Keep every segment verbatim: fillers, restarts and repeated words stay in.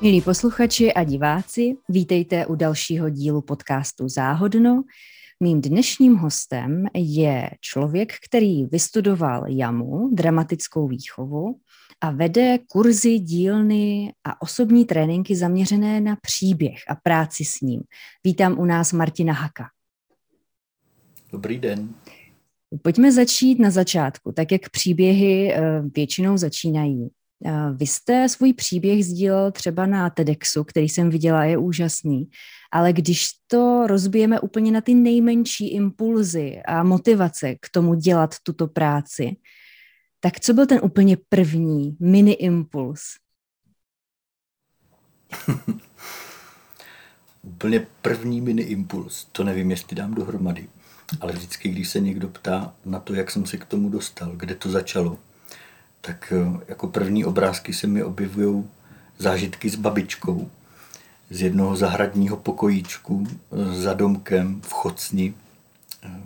Milí posluchači a diváci, vítejte u dalšího dílu podcastu Záhodno. Mým dnešním hostem je člověk, který vystudoval JAMU, dramatickou výchovu, a vede kurzy, dílny a osobní tréninky zaměřené na příběh a práci s ním. Vítám u nás Martina Haka. Dobrý den. Pojďme začít na začátku, tak jak příběhy většinou začínají. Vy jste svůj příběh sdílel třeba na TEDxu, který jsem viděla, je úžasný, ale když to rozbijeme úplně na ty nejmenší impulzy a motivace k tomu dělat tuto práci, tak co byl ten úplně první mini impuls? Úplně první mini impuls, to nevím, jestli dám dohromady, ale vždycky, když se někdo ptá na to, jak jsem se k tomu dostal, kde to začalo, tak jako první obrázky se mi objevují zážitky s babičkou z jednoho zahradního pokojíčku za domkem v Chocni,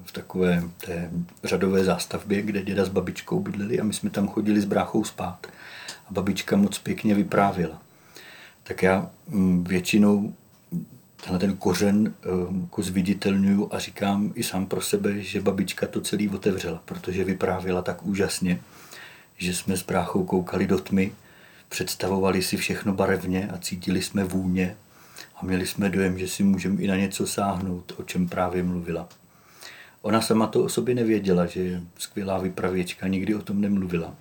v takové té řadové zástavbě, kde děda s babičkou bydleli a my jsme tam chodili s bráchou spát. A babička moc pěkně vyprávěla. Tak já většinou ten kořen jako zviditelňuju a říkám i sám pro sebe, že babička to celý otevřela, protože vyprávěla tak úžasně, že jsme s bráchou koukali do tmy, představovali si všechno barevně a cítili jsme vůně a měli jsme dojem, že si můžeme i na něco sáhnout, o čem právě mluvila. Ona sama to o sobě nevěděla, že je skvělá vypravěčka, nikdy o tom nemluvila.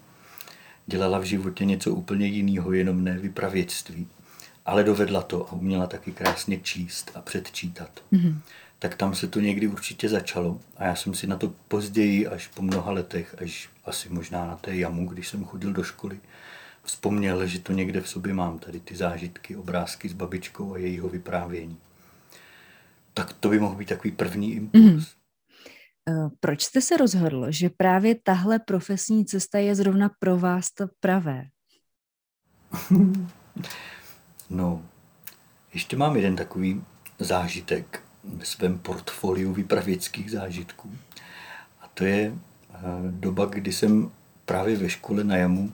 Dělala v životě něco úplně jiného, jenom ne vypravěctví, ale dovedla to a uměla taky krásně číst a předčítat. Mm-hmm. Tak tam se to někdy určitě začalo a já jsem si na to později, až po mnoha letech, až asi možná na té JAMU, když jsem chodil do školy, vzpomněl, že to někde v sobě mám, tady ty zážitky, obrázky s babičkou a jejího vyprávění. Tak to by mohl být takový první impuls. Mm. Proč jste se rozhodl, že právě tahle profesní cesta je zrovna pro vás to pravé? No, ještě mám jeden takový zážitek ve svém portfoliu vypravěckých zážitků. A to je doba, kdy jsem právě ve škole na JAMU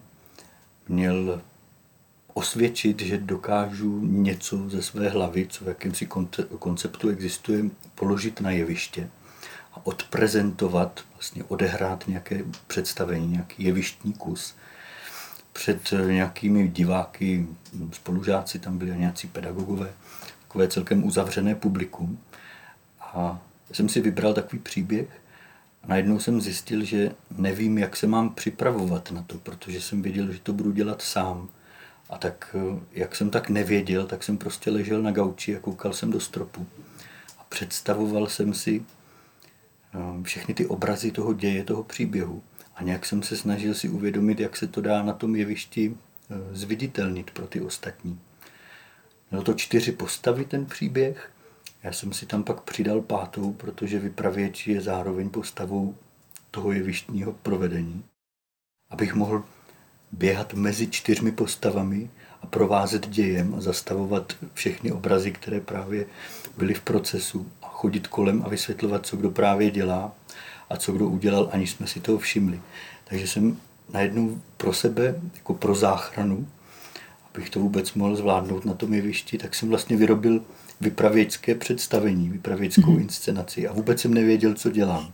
měl osvědčit, že dokážu něco ze své hlavy, co v jakémsi konceptu existuje, položit na jeviště a odprezentovat, vlastně odehrát nějaké představení, nějaký jevištní kus před nějakými diváky, spolužáci, tam byli nějací pedagogové, takové celkem uzavřené publikum. A jsem si vybral takový příběh a najednou jsem zjistil, že nevím, jak se mám připravovat na to, protože jsem věděl, že to budu dělat sám. A tak, jak jsem tak nevěděl, tak jsem prostě ležel na gauči a koukal jsem do stropu. A představoval jsem si všechny ty obrazy toho děje, toho příběhu. A nějak jsem se snažil si uvědomit, jak se to dá na tom jevišti zviditelnit pro ty ostatní. Mělo to čtyři postavy, ten příběh. Já jsem si tam pak přidal pátou, protože vypravěč je zároveň postavou toho jevištního provedení. Abych mohl běhat mezi čtyřmi postavami a provázet dějem a zastavovat všechny obrazy, které právě byly v procesu a chodit kolem a vysvětlovat, co kdo právě dělá a co kdo udělal, aniž jsme si toho všimli. Takže jsem najednou pro sebe, jako pro záchranu, abych to vůbec mohl zvládnout na tom jevišti, tak jsem vlastně vyrobil vypravěčské představení, vypravěčskou inscenaci a vůbec jsem nevěděl, co dělám.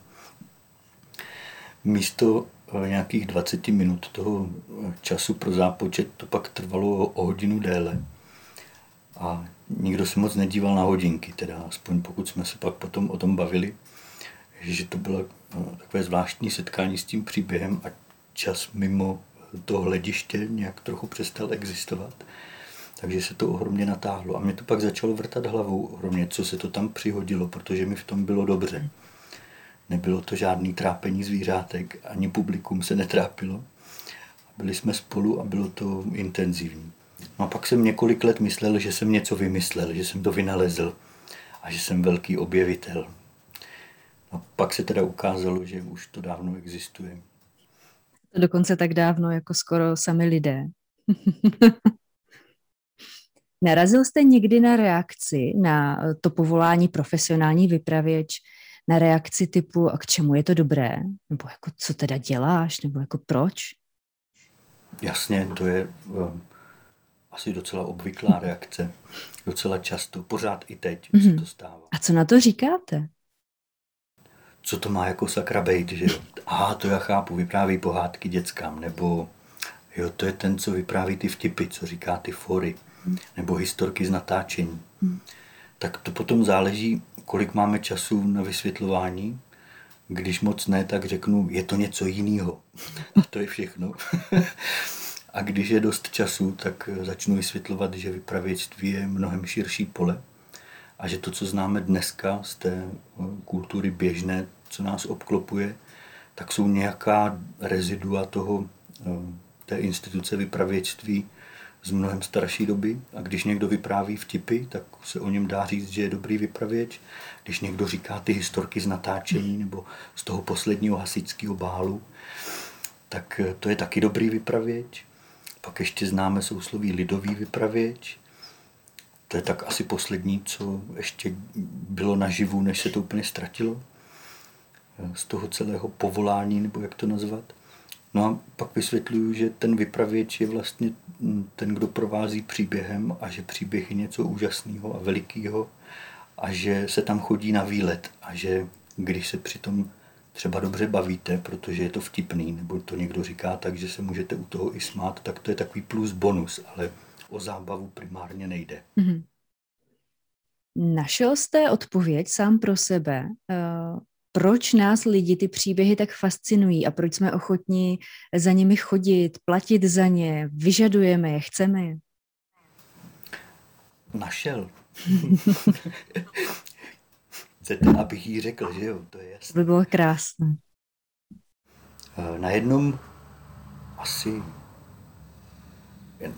Místo nějakých dvacet minut toho času pro zápočet, to pak trvalo o hodinu déle. A nikdo se moc nedíval na hodinky, teda aspoň pokud jsme se pak potom o tom bavili, že to bylo takové zvláštní setkání s tím příběhem a čas mimo to hlediště nějak trochu přestal existovat. Takže se to ohromně natáhlo. A mě to pak začalo vrtat hlavou ohromně, co se to tam přihodilo, protože mi v tom bylo dobře. Nebylo to žádný trápení zvířátek, ani publikum se netrápilo. Byli jsme spolu a bylo to intenzivní. No a pak jsem několik let myslel, že jsem něco vymyslel, že jsem to vynalezl a že jsem velký objevitel. No pak se teda ukázalo, že už to dávno existuje. To dokonce tak dávno, jako skoro sami lidé. Narazil jste někdy na reakci na to povolání profesionální vypravěč, na reakci typu, a k čemu je to dobré? Nebo jako, co teda děláš? Nebo jako, proč? Jasně, to je asi docela obvyklá reakce. Docela často, pořád i teď mm-hmm. se to stává. A co na to říkáte? Co to má jako sakra bejt, že jo? Aha, to já chápu, vypráví pohádky dětskám, nebo jo, to je ten, co vypráví ty vtipy, co říká ty fory, mm. nebo historky z natáčení. Mm. Tak to potom záleží, kolik máme času na vysvětlování. Když moc ne, tak řeknu, je to něco jiného. A to je všechno. A když je dost času, tak začnu vysvětlovat, že vypravěčství je mnohem širší pole a že to, co známe dneska z té kultury běžné, co nás obklopuje, tak jsou nějaká rezidua toho, té instituce vypravěčství z mnohem starší doby. A když někdo vypráví vtipy, tak se o něm dá říct, že je dobrý vypravěč. Když někdo říká ty historky z natáčení nebo z toho posledního hasičského bálu, tak to je taky dobrý vypravěč. Pak ještě známe sousloví lidový vypravěč. To je tak asi poslední, co ještě bylo naživu, než se to úplně ztratilo. Z toho celého povolání, nebo jak to nazvat. No a pak vysvětluju, že ten vypravěč je vlastně ten, kdo provází příběhem a že příběh je něco úžasného a velikého a že se tam chodí na výlet a že když se přitom třeba dobře bavíte, protože je to vtipný, nebo to někdo říká tak, že se můžete u toho i smát, tak to je takový plus bonus, ale o zábavu primárně nejde. Mm-hmm. Našel jste odpověď sám pro sebe, uh... proč nás lidi ty příběhy tak fascinují a proč jsme ochotní za nimi chodit, platit za ně, vyžadujeme je, chceme je? Našel. Chcete, abych jí řekl, že jo, to je jasné. To by bylo krásné. Na jednom asi,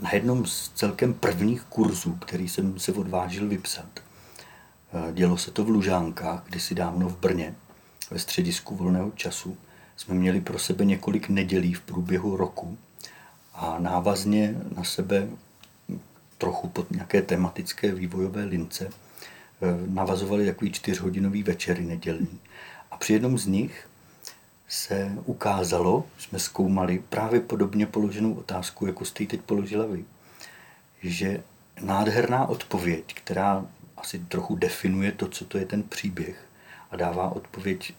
na jednom z celkem prvních kurzů, který jsem se odvážil vypsat, dělo se to v Lužánkách, kdysi dávno v Brně, ve středisku volného času, jsme měli pro sebe několik nedělí v průběhu roku a návazně na sebe trochu pod nějaké tematické vývojové lince navazovali takový čtyřhodinový večery nedělní. A při jednom z nich se ukázalo, jsme zkoumali právě podobně položenou otázku, jako jste ji teď položila vy, že nádherná odpověď, která asi trochu definuje to, co to je ten příběh, a dává odpověď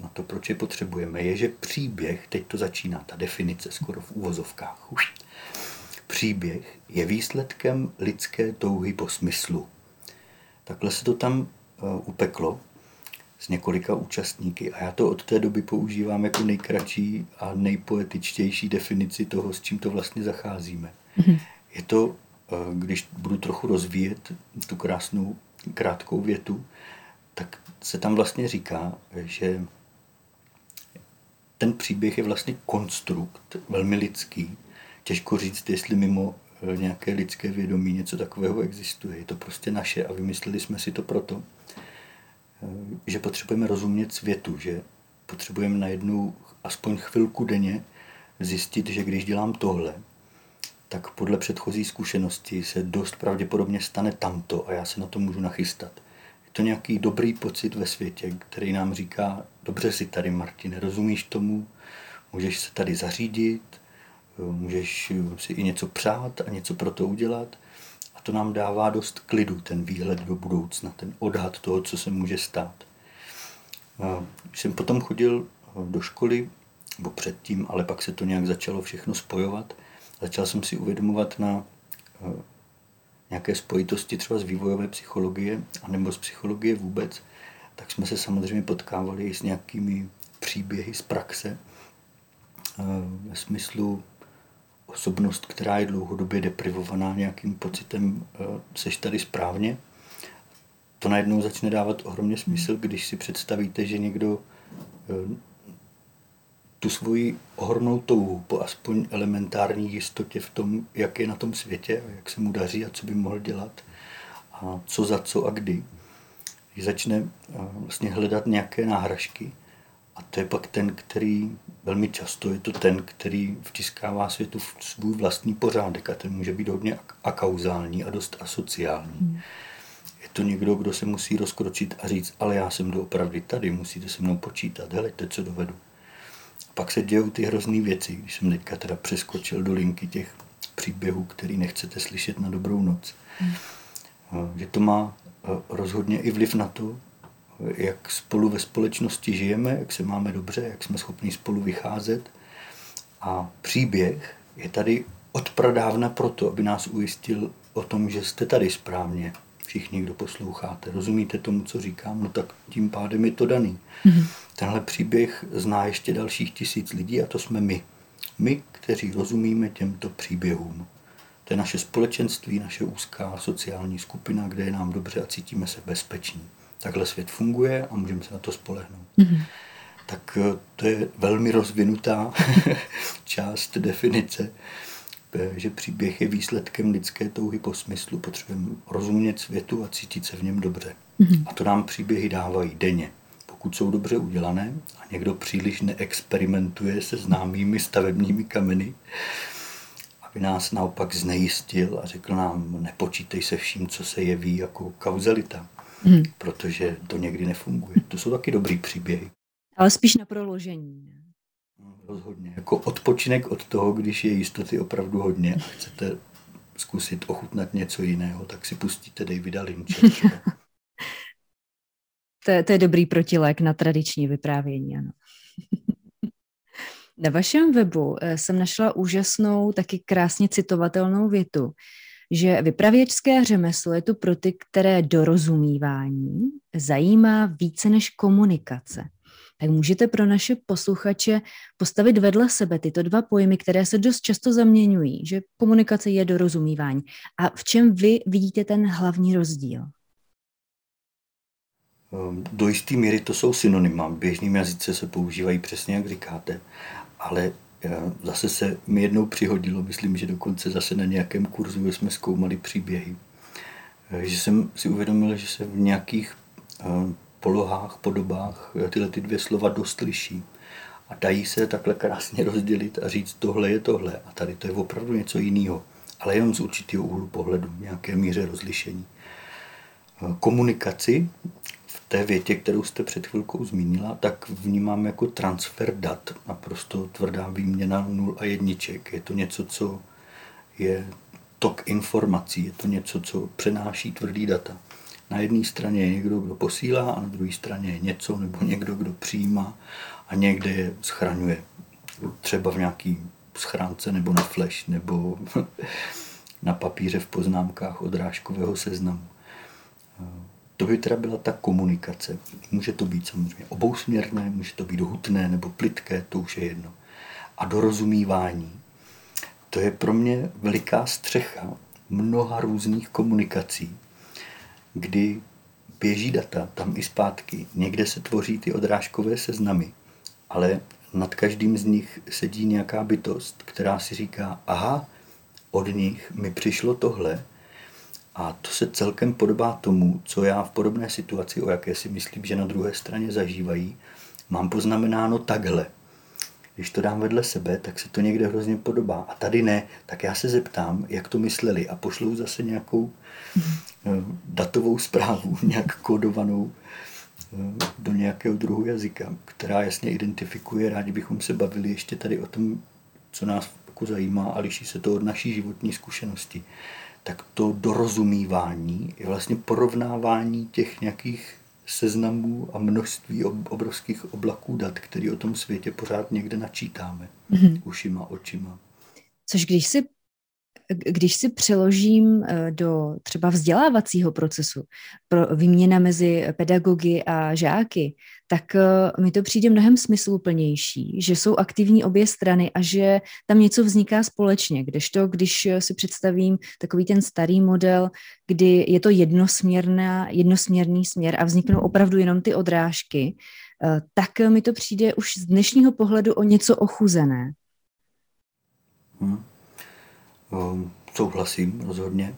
na to, proč je potřebujeme, je, že příběh, teď to začíná ta definice skoro v uvozovkách, už, příběh je výsledkem lidské touhy po smyslu. Takhle se to tam upeklo s několika účastníky a já to od té doby používám jako nejkratší a nejpoetičtější definici toho, s čím to vlastně zacházíme. Mm-hmm. Je to, když budu trochu rozvíjet tu krásnou, krátkou větu, tak se tam vlastně říká, že ten příběh je vlastně konstrukt, velmi lidský. Těžko říct, jestli mimo nějaké lidské vědomí něco takového existuje. Je to prostě naše a vymysleli jsme si to proto, že potřebujeme rozumět světu, že potřebujeme najednou aspoň chvilku denně zjistit, že když dělám tohle, tak podle předchozí zkušenosti se dost pravděpodobně stane tamto a já se na to můžu nachystat. To nějaký dobrý pocit ve světě, který nám říká, dobře si tady, Martine, rozumíš tomu, můžeš se tady zařídit, můžeš si i něco přát a něco pro to udělat. A to nám dává dost klidu, ten výhled do budoucna, ten odhad toho, co se může stát. Když jsem potom chodil do školy, nebo předtím, ale pak se to nějak začalo všechno spojovat, začal jsem si uvědomovat na nějaké spojitosti třeba z vývojové psychologie anebo z psychologie vůbec, tak jsme se samozřejmě potkávali i s nějakými příběhy z praxe ve smyslu osobnost, která je dlouhodobě deprivovaná nějakým pocitem seš tady správně. To najednou začne dávat ohromně smysl, když si představíte, že někdo tu svoji ohromnou touhu po aspoň elementární jistotě v tom, jak je na tom světě, jak se mu daří a co by mohl dělat a co za co a kdy. Když začne vlastně hledat nějaké náhražky a to je pak ten, který velmi často je to ten, který vtiskává světu v svůj vlastní pořádek a ten může být hodně akauzální a dost asociální. Je to někdo, kdo se musí rozkročit a říct, ale já jsem doopravdy tady, musíte se mnou počítat, helejte, co dovedu. Pak se dějou ty hrozný věci, když jsem teďka teda přeskočil do linky těch příběhů, který nechcete slyšet na dobrou noc. Hmm. Že to má rozhodně i vliv na to, jak spolu ve společnosti žijeme, jak se máme dobře, jak jsme schopni spolu vycházet. A příběh je tady odpradávna proto, aby nás ujistil o tom, že jste tady správně. Všichni, kdo posloucháte, rozumíte tomu, co říkám, no tak tím pádem je to daný. Mm-hmm. Tenhle příběh zná ještě dalších tisíc lidí a to jsme my. My, kteří rozumíme těmto příběhům. To je naše společenství, naše úzká sociální skupina, kde je nám dobře a cítíme se bezpeční. Takhle svět funguje a můžeme se na to spolehnout. Mm-hmm. Tak to je velmi rozvinutá část definice, že příběh je výsledkem lidské touhy po smyslu. Potřebujeme rozumět světu a cítit se v něm dobře. Mm-hmm. A to nám příběhy dávají denně. Pokud jsou dobře udělané a někdo příliš neexperimentuje se známými stavebními kameny, aby nás naopak znejistil a řekl nám, nepočítej se vším, co se jeví jako kauzalita, mm-hmm. protože to někdy nefunguje. To jsou taky dobrý příběhy. Ale spíš na proložení. Rozhodně. Jako odpočinek od toho, když je jistoty opravdu hodně a chcete zkusit ochutnat něco jiného, tak si pustíte Davida Lynche. to, to je dobrý protilék na tradiční vyprávění, ano. Na vašem webu jsem našla úžasnou, taky krásně citovatelnou větu, že vypravěčské řemeslo je to pro ty, které dorozumívání zajímá více než komunikace. Tak můžete pro naše posluchače postavit vedle sebe tyto dva pojmy, které se dost často zaměňují, že komunikace je dorozumívání. A v čem vy vidíte ten hlavní rozdíl? Do jisté míry to jsou synonyma. V běžném jazyce se používají přesně, jak říkáte, ale zase se mi jednou přihodilo, myslím, že dokonce zase na nějakém kurzu, kde jsme zkoumali příběhy, že jsem si uvědomil, že se v nějakých polohách, podobách tyhle ty dvě slova dost liší a dají se takhle krásně rozdělit a říct tohle je tohle a tady to je opravdu něco jiného, ale jenom z určitého úhlu pohledu, nějaké míře rozlišení. Komunikaci v té větě, kterou jste před chvilkou zmínila, tak vnímám jako transfer dat, naprosto tvrdá výměna nul a jedniček. Je to něco, co je tok informací, je to něco, co přenáší tvrdý data. Na jedné straně je někdo, kdo posílá, a na druhé straně je něco, nebo někdo, kdo přijímá a někde je schraňuje. Třeba v nějaký schránce, nebo na flash, nebo na papíře v poznámkách odrážkového seznamu. To by teda byla ta komunikace. Může to být samozřejmě obousměrné, může to být hutné nebo plitké, to už je jedno. A dorozumívání. To je pro mě veliká střecha mnoha různých komunikací, kdy běží data tam i zpátky. Někde se tvoří ty odrážkové seznamy, ale nad každým z nich sedí nějaká bytost, která si říká, aha, od nich mi přišlo tohle a to se celkem podobá tomu, co já v podobné situaci, o jaké si myslím, že na druhé straně zažívají, mám poznamenáno takhle. Když to dám vedle sebe, tak se to někde hrozně podobá. A tady ne, tak já se zeptám, jak to mysleli a pošlou zase nějakou datovou zprávu, nějak kódovanou do nějakého druhu jazyka, která jasně identifikuje. Rádi bychom se bavili ještě tady o tom, co nás zajímá a liší se to od naší životní zkušenosti. Tak to dorozumívání je vlastně porovnávání těch nějakých seznamů a množství obrovských oblaků dat, který o tom světě pořád někde načítáme. Mm-hmm. Ušima, očima. Což když si, když si přeložím do třeba vzdělávacího procesu, pro výměna mezi pedagogy a žáky, tak mi to přijde mnohem smysluplnější, že jsou aktivní obě strany a že tam něco vzniká společně, kdežto když si představím takový ten starý model, kdy je to jednosměrná, jednosměrný směr a vzniknou opravdu jenom ty odrážky, tak mi to přijde už z dnešního pohledu o něco ochuzené. Hmm. Um, souhlasím rozhodně.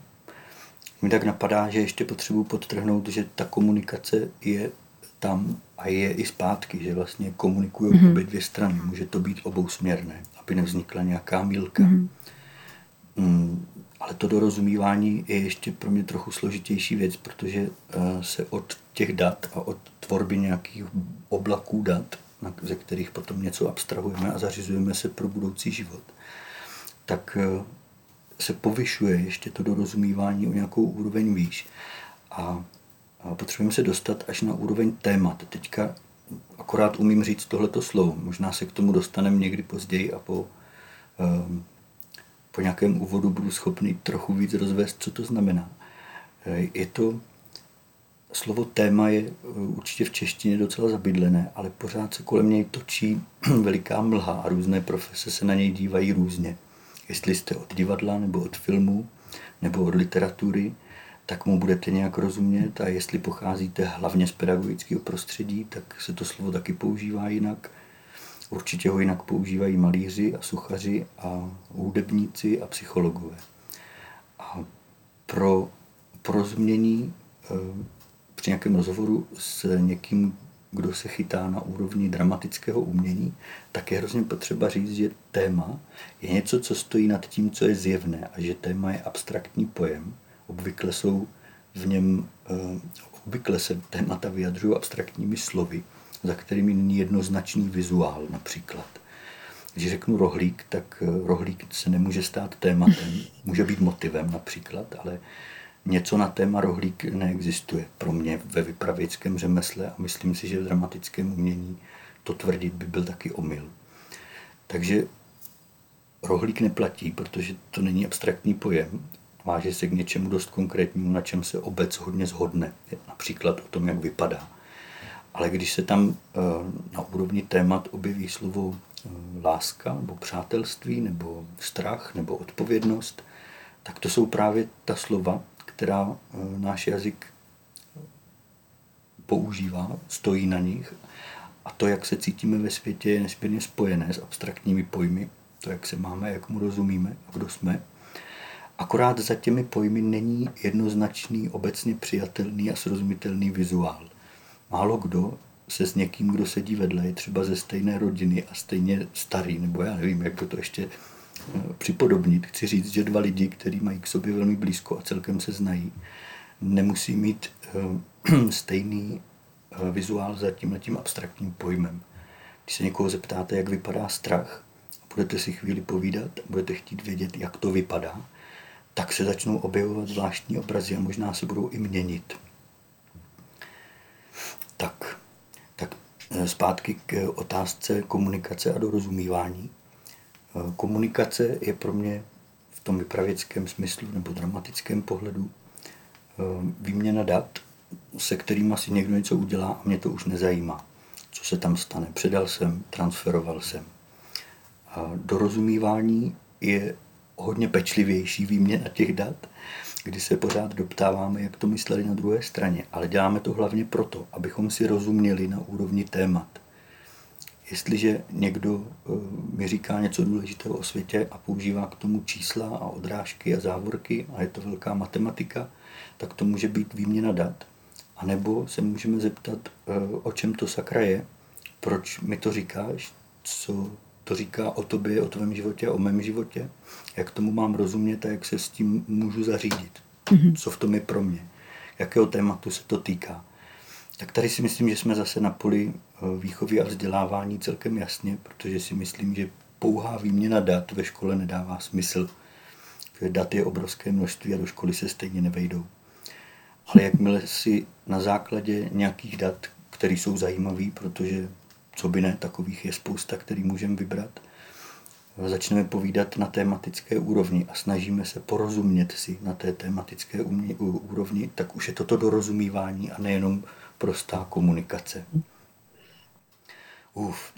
Mi tak napadá, že ještě potřebuji podtrhnout, že ta komunikace je tam a je i zpátky, že vlastně komunikují mm-hmm. obě dvě strany. Může to být obousměrné, aby nevznikla nějaká mýlka. Mm-hmm. Mm, ale to dorozumívání je ještě pro mě trochu složitější věc, protože uh, se od těch dat a od tvorby nějakých oblaků dat, na, ze kterých potom něco abstrahujeme a zařizujeme se pro budoucí život, tak uh, se povyšuje ještě to dorozumívání o nějakou úroveň výš. A, a potřebujeme se dostat až na úroveň témat. Teďka akorát umím říct tohleto slovo. Možná se k tomu dostaneme někdy později a po, um, po nějakém úvodu budu schopný trochu víc rozvést, co to znamená. Je to... Slovo téma je určitě v češtině docela zabydlené, ale pořád se kolem něj točí veliká mlha a různé profese se na něj dívají různě. Jestli jste od divadla, nebo od filmu, nebo od literatury, tak mu budete nějak rozumět, a jestli pocházíte hlavně z pedagogického prostředí, tak se to slovo taky používá jinak. Určitě ho jinak používají malíři a suchaři a hudebníci a psychologové. A pro porozumění při nějakém rozhovoru s někým, kdo se chytá na úrovni dramatického umění, tak je hrozně potřeba říct, že téma je něco, co stojí nad tím, co je zjevné, a že téma je abstraktní pojem. Obvykle jsou v něm, obvykle se témata vyjadřují abstraktními slovy, za kterými není jednoznačný vizuál například. Když řeknu rohlík, tak rohlík se nemůže stát tématem, může být motivem například, ale něco na téma rohlík neexistuje pro mě ve vypravěckém řemesle a myslím si, že v dramatickém umění to tvrdit by byl taky omyl. Takže rohlík neplatí, protože to není abstraktní pojem. Váže se k něčemu dost konkrétnímu, na čem se obec hodně shodne. Například o tom, jak vypadá. Ale když se tam na úrovni témat objeví slovo láska, nebo přátelství, nebo strach, nebo odpovědnost, tak to jsou právě ta slova, která náš jazyk používá, stojí na nich, a to, jak se cítíme ve světě, je nesmírně spojené s abstraktními pojmy, to, jak se máme, jak mu rozumíme a kdo jsme. Akorát za těmi pojmy není jednoznačný, obecně přijatelný a srozumitelný vizuál. Málo kdo se s někým, kdo sedí vedle, je třeba ze stejné rodiny a stejně starý, nebo já nevím, jak to ještě připodobnit. Chci říct, že dva lidi, kteří mají k sobě velmi blízko a celkem se znají, nemusí mít stejný vizuál za tímhletím abstraktním pojmem. Když se někoho zeptáte, jak vypadá strach, a budete si chvíli povídat, budete chtít vědět, jak to vypadá, tak se začnou objevovat zvláštní obrazy a možná se budou i měnit. Tak, tak zpátky k otázce komunikace a dorozumívání. Komunikace je pro mě v tom vypravěckém smyslu nebo dramatickém pohledu výměna dat, se kterým asi někdo něco udělá a mě to už nezajímá. Co se tam stane? Předal jsem, transferoval jsem. A dorozumívání je hodně pečlivější výměna těch dat, kdy se pořád doptáváme, jak to mysleli na druhé straně, ale děláme to hlavně proto, abychom si rozuměli na úrovni témat. Jestliže někdo mi říká něco důležitého o světě a používá k tomu čísla a odrážky a závorky a je to velká matematika, tak to může být výměna dat. A nebo se můžeme zeptat, o čem to sakra je, proč mi to říkáš, co to říká o tobě, o tvém životě, o mém životě, jak tomu mám rozumět a jak se s tím můžu zařídit, co v tom je pro mě, jakého tématu se to týká. Tak tady si myslím, že jsme zase na poli výchovy a vzdělávání celkem jasně, protože si myslím, že pouhá výměna dat ve škole nedává smysl. Dat je obrovské množství a do školy se stejně nevejdou. Ale jakmile si na základě nějakých dat, které jsou zajímavé, protože co by ne, takových je spousta, který můžeme vybrat, začneme povídat na tématické úrovni a snažíme se porozumět si na té tématické úrovni, tak už je toto dorozumívání a nejenom prostá komunikace. Uf,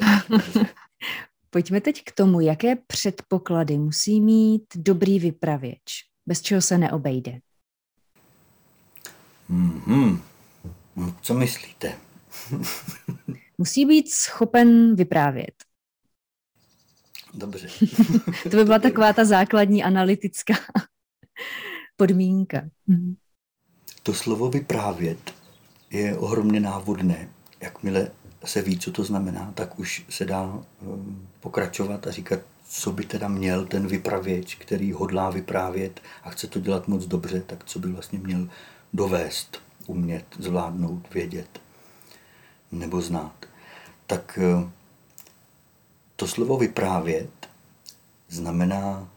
pojďme teď k tomu, jaké předpoklady musí mít dobrý vypravěč, bez čeho se neobejde. Mm-hmm. No, co myslíte? Musí být schopen vyprávět. Dobře. To by byla taková ta základní analytická podmínka. To slovo vyprávět je ohromně návodné. Jakmile se ví, co to znamená, tak už se dá pokračovat a říkat, co by teda měl ten vypravěč, který hodlá vyprávět a chce to dělat moc dobře, tak co by vlastně měl dovést, umět, zvládnout, vědět nebo znát. Tak to slovo vyprávět znamená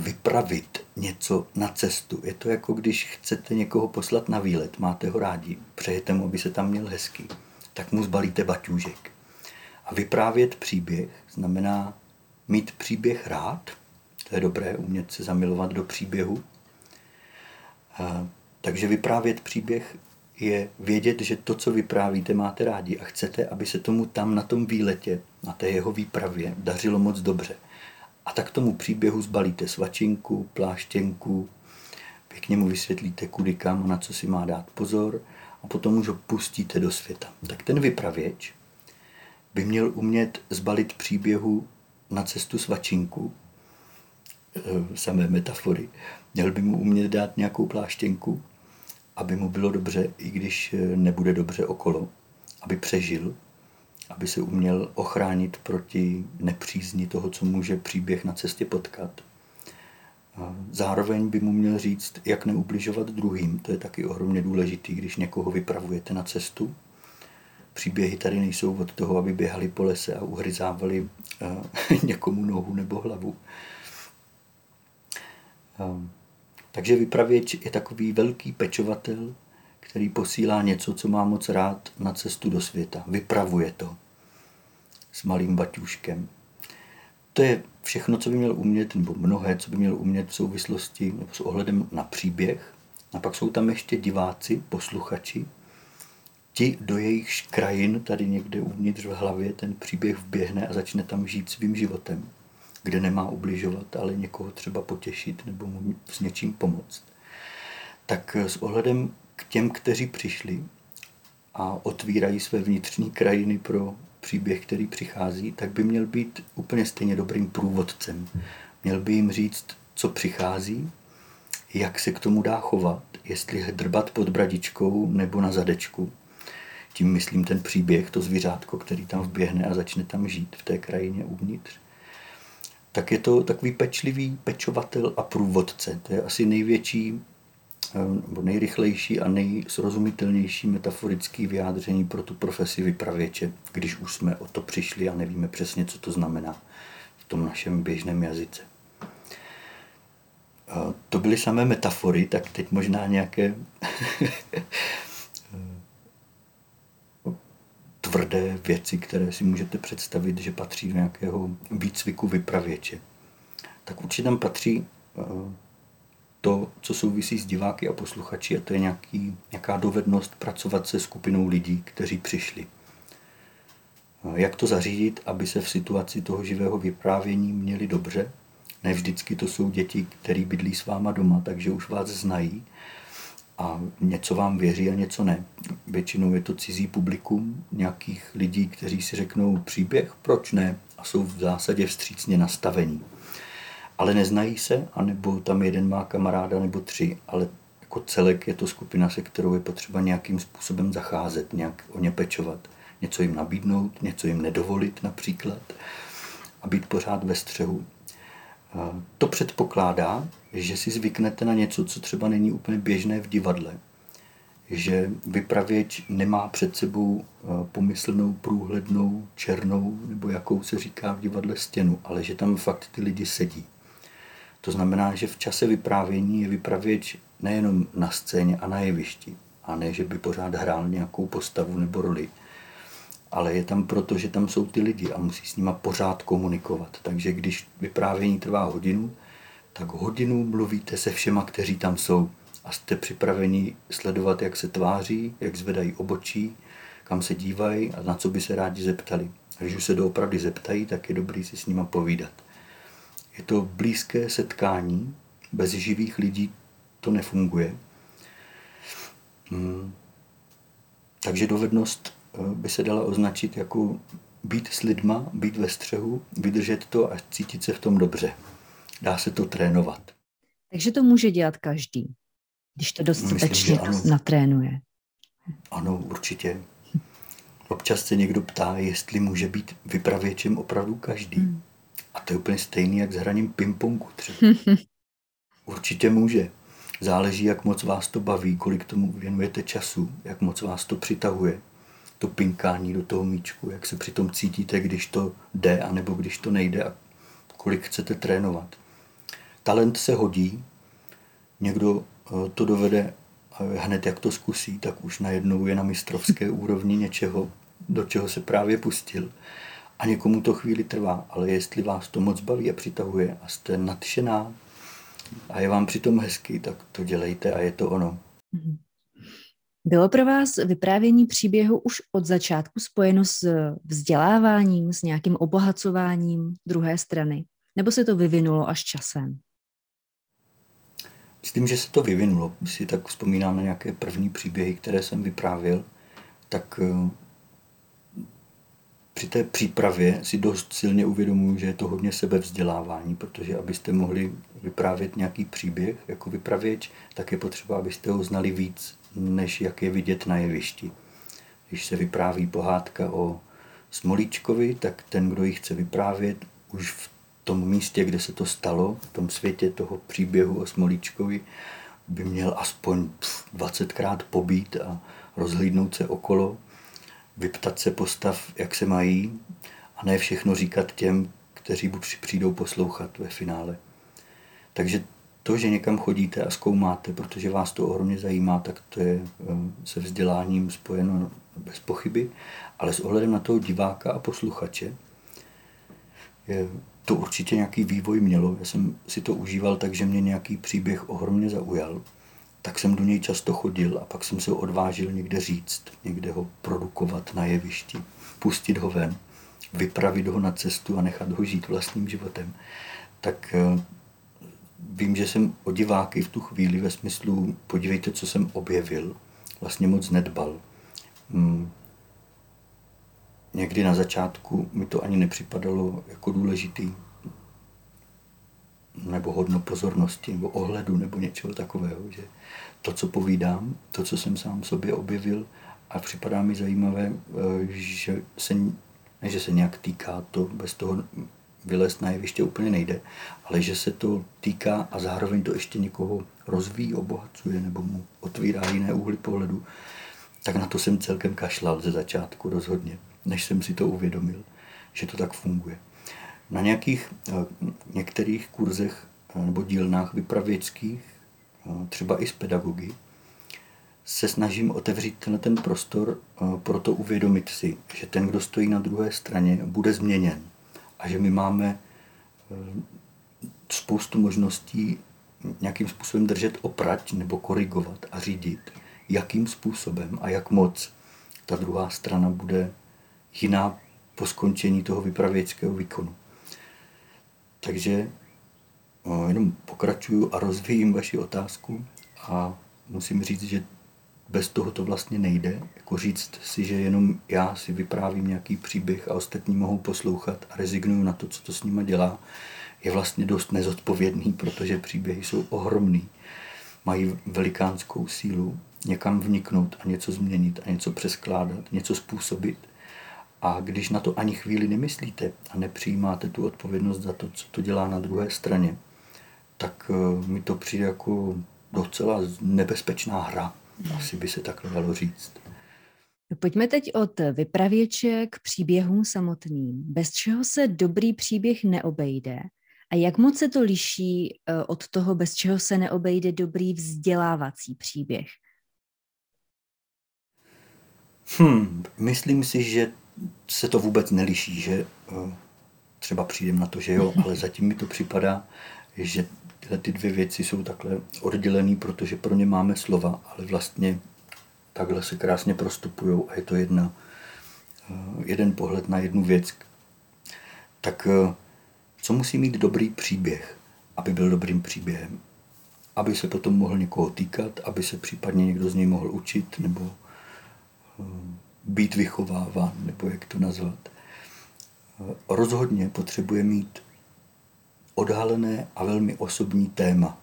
vypravit něco na cestu. Je to jako když chcete někoho poslat na výlet, máte ho rádi, přejete mu, aby se tam měl hezký, tak mu zbalíte baťůžek. A vyprávět příběh znamená mít příběh rád, to je dobré, umět se zamilovat do příběhu. A, takže vyprávět příběh je vědět, že to, co vyprávíte, máte rádi a chcete, aby se tomu tam na tom výletě, na té jeho výpravě, dařilo moc dobře. A tak tomu příběhu zbalíte svačinku, pláštěnku, pěkně mu vysvětlíte, kudy kam, na co si má dát pozor a potom už ho pustíte do světa. Tak ten vypravěč by měl umět zbalit příběhu na cestu svačinku, samé metafory. Měl by mu umět dát nějakou pláštěnku, aby mu bylo dobře, i když nebude dobře okolo, aby přežil, aby se uměl ochránit proti nepřízni toho, co může příběh na cestě potkat. Zároveň by mu měl říct, jak neubližovat druhým. To je taky ohromně důležitý, když někoho vypravujete na cestu. Příběhy tady nejsou od toho, aby běhali po lese a uhryzávali někomu nohu nebo hlavu. Takže vypravěč je takový velký pečovatel, který posílá něco, co má moc rád, na cestu do světa. Vypravuje to s malým baťuškem. To je všechno, co by měl umět, nebo mnohé, co by měl umět v souvislosti nebo s ohledem na příběh. A pak jsou tam ještě diváci, posluchači. Ti, do jejichž krajin tady někde uvnitř v hlavě ten příběh vběhne a začne tam žít svým životem, kde nemá ubližovat, ale někoho třeba potěšit nebo mu s něčím pomoct. Tak s ohledem k těm, kteří přišli a otvírají své vnitřní krajiny pro příběh, který přichází, tak by měl být úplně stejně dobrým průvodcem. Měl by jim říct, co přichází, jak se k tomu dá chovat, jestli drbat pod bradičkou nebo na zadečku. Tím myslím ten příběh, to zvířátko, který tam vběhne a začne tam žít v té krajině uvnitř. Tak je to takový pečlivý pečovatel a průvodce. To je asi největší nebo nejrychlejší a nejsrozumitelnější metaforické vyjádření pro tu profesi vypravěče, když už jsme o to přišli a nevíme přesně, co to znamená v tom našem běžném jazyce. To byly samé metafory, tak teď možná nějaké tvrdé věci, které si můžete představit, že patří do nějakého výcviku vypravěče. Tak určitě tam patří to, co souvisí s diváky a posluchači, a to je nějaký, nějaká dovednost pracovat se skupinou lidí, kteří přišli. Jak to zařídit, aby se v situaci toho živého vyprávění měli dobře? Ne vždycky to jsou děti, které bydlí s váma doma, takže už vás znají a něco vám věří a něco ne. Většinou je to cizí publikum nějakých lidí, kteří si řeknou příběh, proč ne, a jsou v zásadě vstřícně nastavení. Ale neznají se, anebo tam jeden má kamaráda nebo tři, ale jako celek je to skupina, se kterou je potřeba nějakým způsobem zacházet, nějak o ně pečovat, něco jim nabídnout, něco jim nedovolit například a být pořád ve střehu. To předpokládá, že si zvyknete na něco, co třeba není úplně běžné v divadle. Že vypravěč nemá před sebou pomyslnou, průhlednou, černou, nebo jakou se říká v divadle stěnu, ale že tam fakt ty lidi sedí. To znamená, že v čase vyprávění je vypravěč nejenom na scéně a na jevišti, a ne, že by pořád hrál nějakou postavu nebo roli, ale je tam proto, že tam jsou ty lidi a musí s nima pořád komunikovat. Takže když vyprávění trvá hodinu, tak hodinu mluvíte se všema, kteří tam jsou a jste připraveni sledovat, jak se tváří, jak zvedají obočí, kam se dívají a na co by se rádi zeptali. A když už se doopravdy zeptají, tak je dobrý si s nima povídat. Je to blízké setkání, bez živých lidí to nefunguje. Hmm. Takže dovednost by se dala označit jako být s lidma, být ve střehu, vydržet to a cítit se v tom dobře. Dá se to trénovat. Takže to může dělat každý, když to dostatečně natrénuje. Ano, určitě. Občas se někdo ptá, jestli může být vypravěčem opravdu každý. Hmm. A to je úplně stejný, jak s hraním pingpongu třeba. Určitě může. Záleží, jak moc vás to baví, kolik tomu věnujete času, jak moc vás to přitahuje. To pinkání do toho míčku, jak se přitom cítíte, když to jde, anebo když to nejde a kolik chcete trénovat. talent se hodí, někdo to dovede a hned jak to zkusí, tak už najednou je na mistrovské úrovni něčeho, do čeho se právě pustil. A někomu to chvíli trvá, ale jestli vás to moc baví a přitahuje a jste nadšená a je vám přitom hezky, tak to dělejte a je to ono. Bylo pro vás vyprávění příběhu už od začátku spojeno s vzděláváním, s nějakým obohacováním druhé strany? Nebo se to vyvinulo až časem? Myslím, že se to vyvinulo. Si tak vzpomínám na nějaké první příběhy, které jsem vyprávěl, tak při té přípravě si dost silně uvědomuji, že je to hodně sebevzdělávání, protože abyste mohli vyprávět nějaký příběh jako vypravěč, tak je potřeba, abyste ho znali víc, než jak je vidět na jevišti. Když se vypráví pohádka o Smolíčkovi, tak ten, kdo ji chce vyprávět, už v tom místě, kde se to stalo, v tom světě toho příběhu o Smolíčkovi, by měl aspoň dvacetkrát pobít a rozhlídnout se okolo, vyptat se postav, jak se mají, a ne všechno říkat těm, kteří přijdou poslouchat ve finále. Takže to, že někam chodíte a zkoumáte, protože vás to ohromně zajímá, tak to je se vzděláním spojeno bez pochyby, ale s ohledem na toho diváka a posluchače je, to určitě nějaký vývoj mělo. Já jsem si to užíval tak, že mě nějaký příběh ohromně zaujal. Tak jsem do něj často chodil a pak jsem se ho odvážil někde říct, někde ho produkovat na jevišti, pustit ho ven, vypravit ho na cestu a nechat ho žít vlastním životem. Tak vím, že jsem o diváky v tu chvíli ve smyslu podívejte, co jsem objevil, vlastně moc nedbal. Hmm. Někdy na začátku mi to ani nepřipadalo jako důležitý nebo hodno pozornosti, nebo ohledu, nebo něčeho takového, že to, co povídám, to, co jsem sám sobě objevil, a připadá mi zajímavé, že se, ne, že se nějak týká to, bez toho vylézt na jeviště úplně nejde, ale že se to týká a zároveň to ještě někoho rozvíjí, obohacuje, nebo mu otvírá jiné úhly pohledu, tak na to jsem celkem kašlal ze začátku rozhodně, než jsem si to uvědomil, že to tak funguje. Na nějakých, některých kurzech nebo dílnách vypravěckých, třeba i s pedagogy, se snažím otevřít tenhle ten prostor, proto uvědomit si, že ten, kdo stojí na druhé straně, bude změněn a že my máme spoustu možností nějakým způsobem držet oprať nebo korigovat a řídit, jakým způsobem a jak moc ta druhá strana bude jiná po skončení toho vypravěckého výkonu. Takže jenom pokračuju a rozvíjím vaši otázku a musím říct, že bez toho to vlastně nejde. Jako říct si, že jenom já si vyprávím nějaký příběh a ostatní mohou poslouchat a rezignuju na to, co to s nima dělá, je vlastně dost nezodpovědný, protože příběhy jsou ohromný. Mají velikánskou sílu někam vniknout a něco změnit a něco přeskládat, něco způsobit. A když na to ani chvíli nemyslíte a nepřijímáte tu odpovědnost za to, co to dělá na druhé straně, tak mi to přijde jako docela nebezpečná hra, asi by se takhle dalo říct. Pojďme teď od vypravěče k příběhům samotným. Bez čeho se dobrý příběh neobejde? A jak moc se to liší od toho, bez čeho se neobejde dobrý vzdělávací příběh? Hmm, myslím si, že se to vůbec neliší, že třeba přijdem na to, že jo, ale zatím mi to připadá, že tyhle ty dvě věci jsou takhle oddělený, protože pro ně máme slova, ale vlastně takhle se krásně prostupujou a je to jedna, jeden pohled na jednu věc. Tak co musí mít dobrý příběh, aby byl dobrým příběhem? Aby se potom mohl někoho týkat, aby se případně někdo z něj mohl učit nebo být vychováván, nebo jak to nazvat. Rozhodně potřebuje mít odhalené a velmi osobní téma.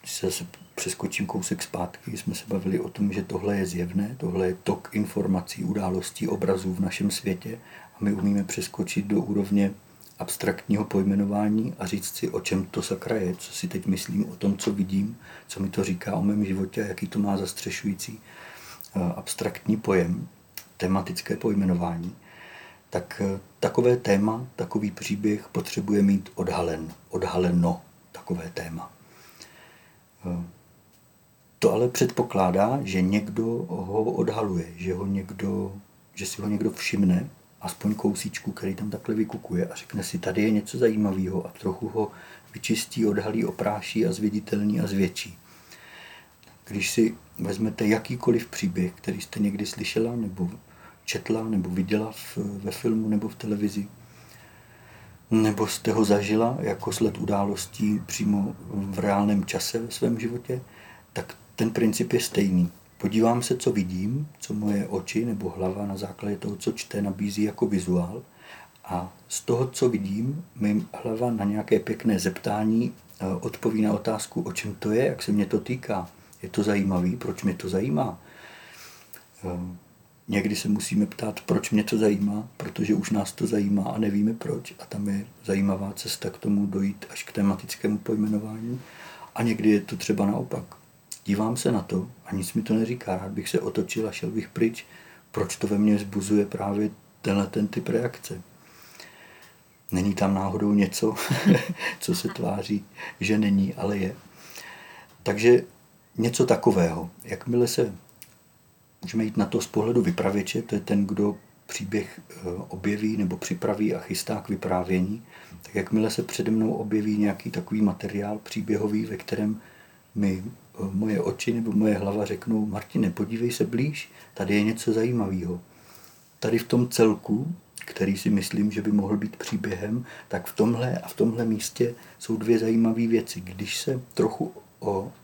Když se zase přeskočím kousek zpátky, jsme se bavili o tom, že tohle je zjevné, tohle je tok informací, událostí, obrazů v našem světě a my umíme přeskočit do úrovně abstraktního pojmenování a říct si, o čem to sakra je, co si teď myslím o tom, co vidím, co mi to říká o mém životě a jaký to má zastřešující abstraktní pojem, tematické pojmenování, tak takové téma, takový příběh potřebuje mít odhalen, odhaleno, tak takové téma. To ale předpokládá, že někdo ho odhaluje, že, ho někdo, že si ho někdo všimne, aspoň kousíčku, který tam takhle vykukuje a řekne si, tady je něco zajímavého a trochu ho vyčistí, odhalí, opráší a zviditelní a zvětší. Když si vezmete jakýkoliv příběh, který jste někdy slyšela nebo četla nebo viděla v, ve filmu nebo v televizi, nebo jste ho zažila jako sled událostí přímo v reálném čase ve svém životě, tak ten princip je stejný. Podívám se, co vidím, co moje oči nebo hlava na základě toho, co čte, nabízí jako vizuál a z toho, co vidím, mi hlava na nějaké pěkné zeptání odpoví na otázku, o čem to je, jak se mě to týká. Je to zajímavý, proč mě to zajímá? Někdy se musíme ptát, proč mě to zajímá, protože už nás to zajímá a nevíme proč. A tam je zajímavá cesta k tomu dojít až k tematickému pojmenování. A někdy je to třeba naopak. Dívám se na to a nic mi to neříká. Rád bych se otočil a šel bych pryč. Proč to ve mně vzbuzuje právě tenhle ten typ reakce? Není tam náhodou něco, co se tváří, že není, ale je. Takže něco takového. Jakmile se můžeme jít na to z pohledu vypravěče, to je ten, kdo příběh objeví nebo připraví a chystá k vyprávění, tak jakmile se přede mnou objeví nějaký takový materiál příběhový, ve kterém mi moje oči nebo moje hlava řeknou, Martine, podívej se blíž, tady je něco zajímavého. Tady v tom celku, který si myslím, že by mohl být příběhem, tak v tomhle a v tomhle místě jsou dvě zajímavé věci. Když se trochu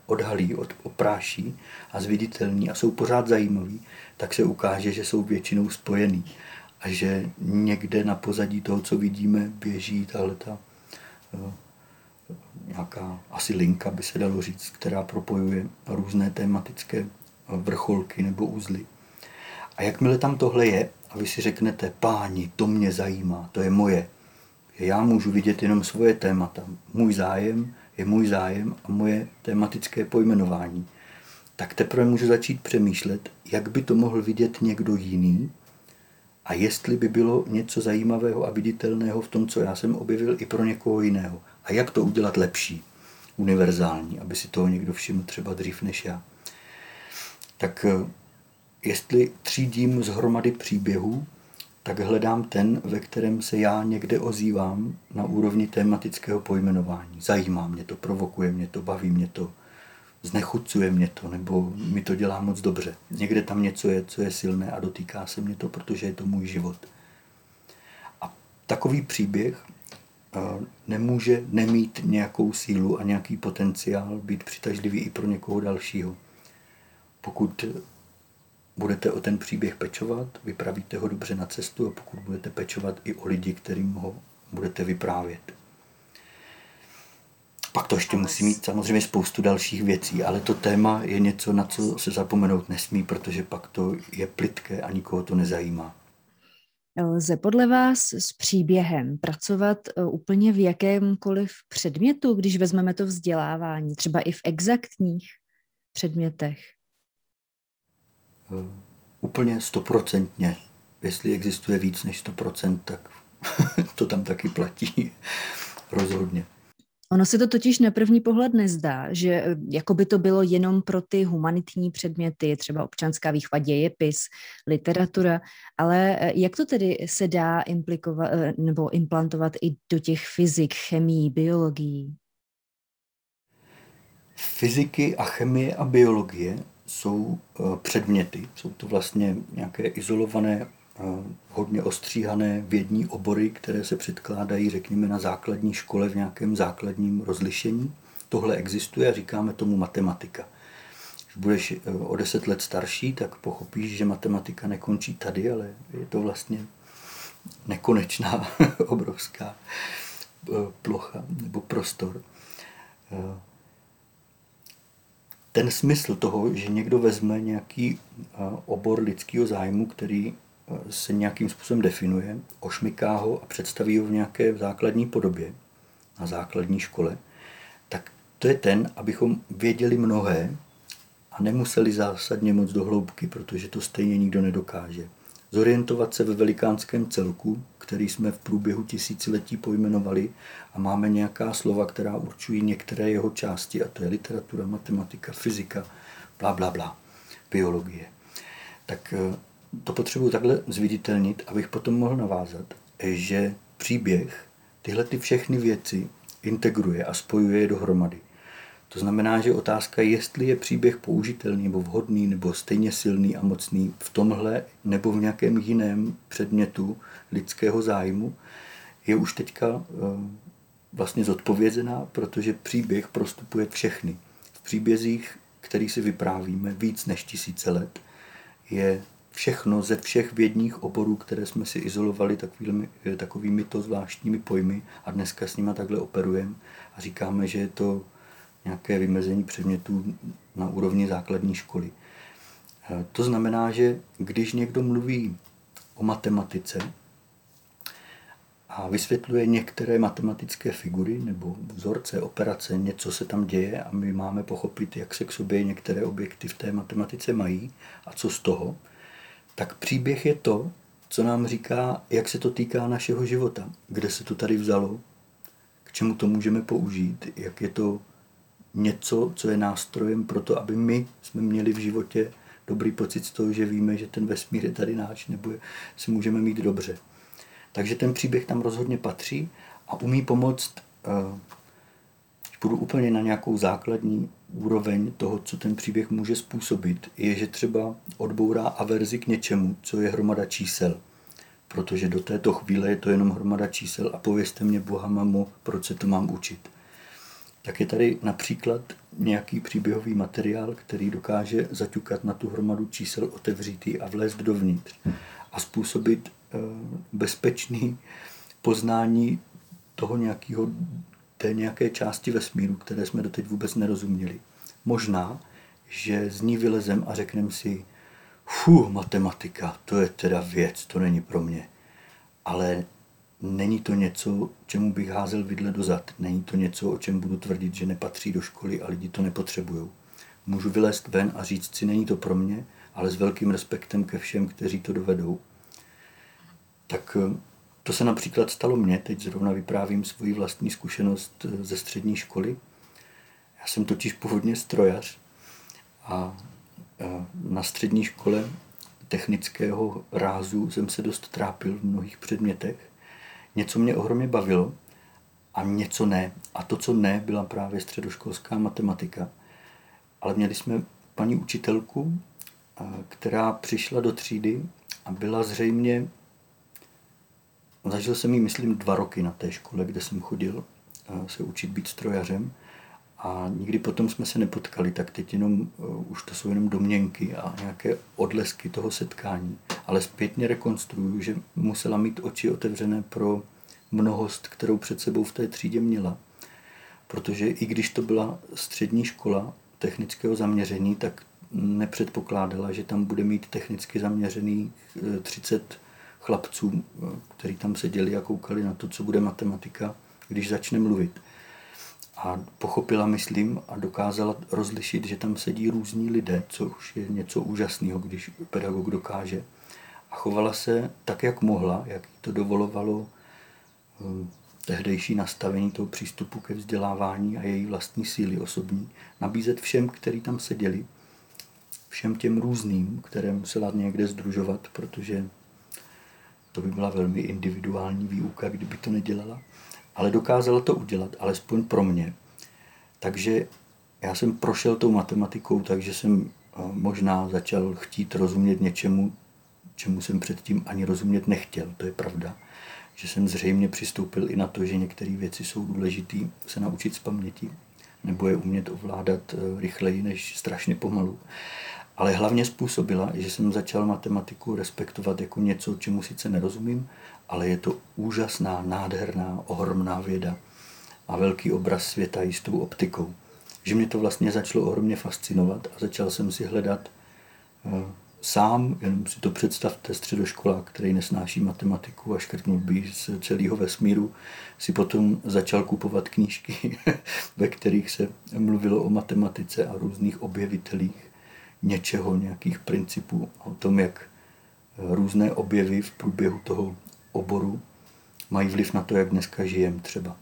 odhalí, od, opráší a zviditelní a jsou pořád zajímavý, tak se ukáže, že jsou většinou spojený a že někde na pozadí toho, co vidíme, běží tahleta uh, nějaká asi linka, by se dalo říct, která propojuje různé tematické vrcholky nebo uzly. A jakmile tam tohle je a vy si řeknete, páni, to mě zajímá, to je moje, já můžu vidět jenom svoje témata, můj zájem, je můj zájem a moje tematické pojmenování, tak teprve můžu začít přemýšlet, jak by to mohl vidět někdo jiný a jestli by bylo něco zajímavého a viditelného v tom, co já jsem objevil i pro někoho jiného. A jak to udělat lepší, univerzální, aby si toho někdo všiml třeba dřív než já. Tak jestli třídím z hromady příběhů, tak hledám ten, ve kterém se já někde ozývám na úrovni tematického pojmenování. Zajímá mě to, provokuje mě to, baví mě to, znechucuje mě to, nebo mi to dělá moc dobře. Někde tam něco je, co je silné a dotýká se mě to, protože je to můj život. A takový příběh nemůže nemít nějakou sílu a nějaký potenciál být přitažlivý i pro někoho dalšího. Pokud budete o ten příběh pečovat, vypravíte ho dobře na cestu a pokud budete pečovat i o lidi, kterým ho budete vyprávět. Pak to ještě musí mít samozřejmě spoustu dalších věcí, ale to téma je něco, na co se zapomenout nesmí, protože pak to je plytké a nikoho to nezajímá. Lze podle vás s příběhem pracovat úplně v jakémkoliv předmětu, když vezmeme to vzdělávání, třeba i v exaktních předmětech? Úplně stoprocentně. Jestli existuje víc než sto procent, tak to tam taky platí. Rozhodně. Ono se to totiž na první pohled nezdá, že jako by to bylo jenom pro ty humanitní předměty, třeba občanská výchova, dějepis, literatura, ale jak to tedy se dá implikovat nebo implantovat i do těch fyzik, chemii, biologií? Fyziky a chemie a biologie jsou předměty, jsou to vlastně nějaké izolované, hodně ostříhané vědní obory, které se předkládají, řekněme, na základní škole v nějakém základním rozlišení. Tohle existuje a říkáme tomu matematika. Když budeš o deset let starší, tak pochopíš, že matematika nekončí tady, ale je to vlastně nekonečná, obrovská plocha nebo prostor. Ten smysl toho, že někdo vezme nějaký obor lidského zájmu, který se nějakým způsobem definuje, ošmiká ho a představí ho v nějaké základní podobě na základní škole, tak to je ten, abychom věděli mnohé a nemuseli zásadně moc do hloubky, protože to stejně nikdo nedokáže. zorientovat se ve velikánském celku, který jsme v průběhu tisíciletí pojmenovali a máme nějaká slova, která určují některé jeho části, a to je literatura, matematika, fyzika, bla, bla, bla, biologie. Tak to potřebuji takhle zviditelnit, abych potom mohl navázat, že příběh tyhle ty všechny věci integruje a spojuje je dohromady. To znamená, že otázka, jestli je příběh použitelný nebo vhodný nebo stejně silný a mocný v tomhle nebo v nějakém jiném předmětu lidského zájmu, je už teďka vlastně zodpovězená, protože příběh prostupuje všechny. V příbězích, který si vyprávíme víc než tisíce let, je všechno ze všech vědních oborů, které jsme si izolovali takovými, takovými to zvláštními pojmy a dneska s nimi takhle operujeme a říkáme, že je to nějaké vymezení předmětů na úrovni základní školy. To znamená, že když někdo mluví o matematice a vysvětluje některé matematické figury nebo vzorce, operace, něco se tam děje a my máme pochopit, jak se k sobě některé objekty v té matematice mají a co z toho, tak příběh je to, co nám říká, jak se to týká našeho života, kde se to tady vzalo, k čemu to můžeme použít, jak je to něco, co je nástrojem pro to, aby my jsme měli v životě dobrý pocit z toho, že víme, že ten vesmír je tady náš, nebo si můžeme mít dobře. Takže ten příběh tam rozhodně patří a umí pomoct, když půjdu úplně na nějakou základní úroveň toho, co ten příběh může způsobit, je, že třeba odbourá averzi k něčemu, co je hromada čísel. Protože do této chvíle je to jenom hromada čísel a povězte mě, boha mamo, proč se to mám učit. Tak je tady například nějaký příběhový materiál, který dokáže zaťukat na tu hromadu čísel, otevřít ji a vlézt dovnitř a způsobit bezpečný poznání toho nějakého, té nějaké části vesmíru, které jsme doteď vůbec nerozuměli. Možná, že z ní vylezem a řekneme si, fuh, matematika, to je teda věc, to není pro mě. Ale není to něco, čemu bych házel vidle do zad. Není to něco, o čem budu tvrdit, že nepatří do školy a lidi to nepotřebují. Můžu vylézt ven a říct si, není to pro mě, ale s velkým respektem ke všem, kteří to dovedou. Tak to se například stalo mně. Teď zrovna vyprávím svoji vlastní zkušenost ze střední školy. Já jsem totiž původně strojař a na střední škole technického rázu jsem se dost trápil v mnohých předmětech. Něco mě ohromně bavilo a něco ne. A to, co ne, byla právě středoškolská matematika. Ale měli jsme paní učitelku, která přišla do třídy a byla zřejmě, zažil jsem ji, myslím, dva roky na té škole, kde jsem chodil se učit být strojařem. A nikdy potom jsme se nepotkali, tak teď jenom, už to jsou jenom domněnky a nějaké odlesky toho setkání. Ale zpětně rekonstruuju, že musela mít oči otevřené pro mnohost, kterou před sebou v té třídě měla. Protože i když to byla střední škola technického zaměření, tak nepředpokládala, že tam bude mít technicky zaměřených třicet chlapců, kteří tam seděli a koukali na to, co bude matematika, když začne mluvit. A pochopila, myslím, a dokázala rozlišit, že tam sedí různí lidé, což je něco úžasného, když pedagog dokáže. A chovala se tak, jak mohla, jak jí to dovolovalo tehdejší nastavení toho přístupu ke vzdělávání a její vlastní síly osobní, nabízet všem, kteří tam seděli, všem těm různým, které musela někde sdružovat, protože to by byla velmi individuální výuka, kdyby to nedělala. Ale dokázala to udělat, alespoň pro mě. Takže já jsem prošel tou matematikou, takže jsem možná začal chtít rozumět něčemu, čemu jsem předtím ani rozumět nechtěl. To je pravda, že jsem zřejmě přistoupil i na to, že některé věci jsou důležité se naučit z paměti, nebo je umět ovládat rychleji než strašně pomalu. Ale hlavně způsobila, že jsem začal matematiku respektovat jako něco, čemu sice nerozumím, ale je to úžasná, nádherná, ohromná věda a velký obraz světa jistou optikou. Že mě to vlastně začalo ohromně fascinovat a začal jsem si hledat sám, jenom si to představte, středoškolák, který nesnáší matematiku a škrtnul by z celého vesmíru, si potom začal kupovat knížky, ve kterých se mluvilo o matematice a různých objevitelích něčeho, nějakých principů, o tom, jak různé objevy v průběhu toho oboru mají vliv na to, jak dneska žijeme třeba.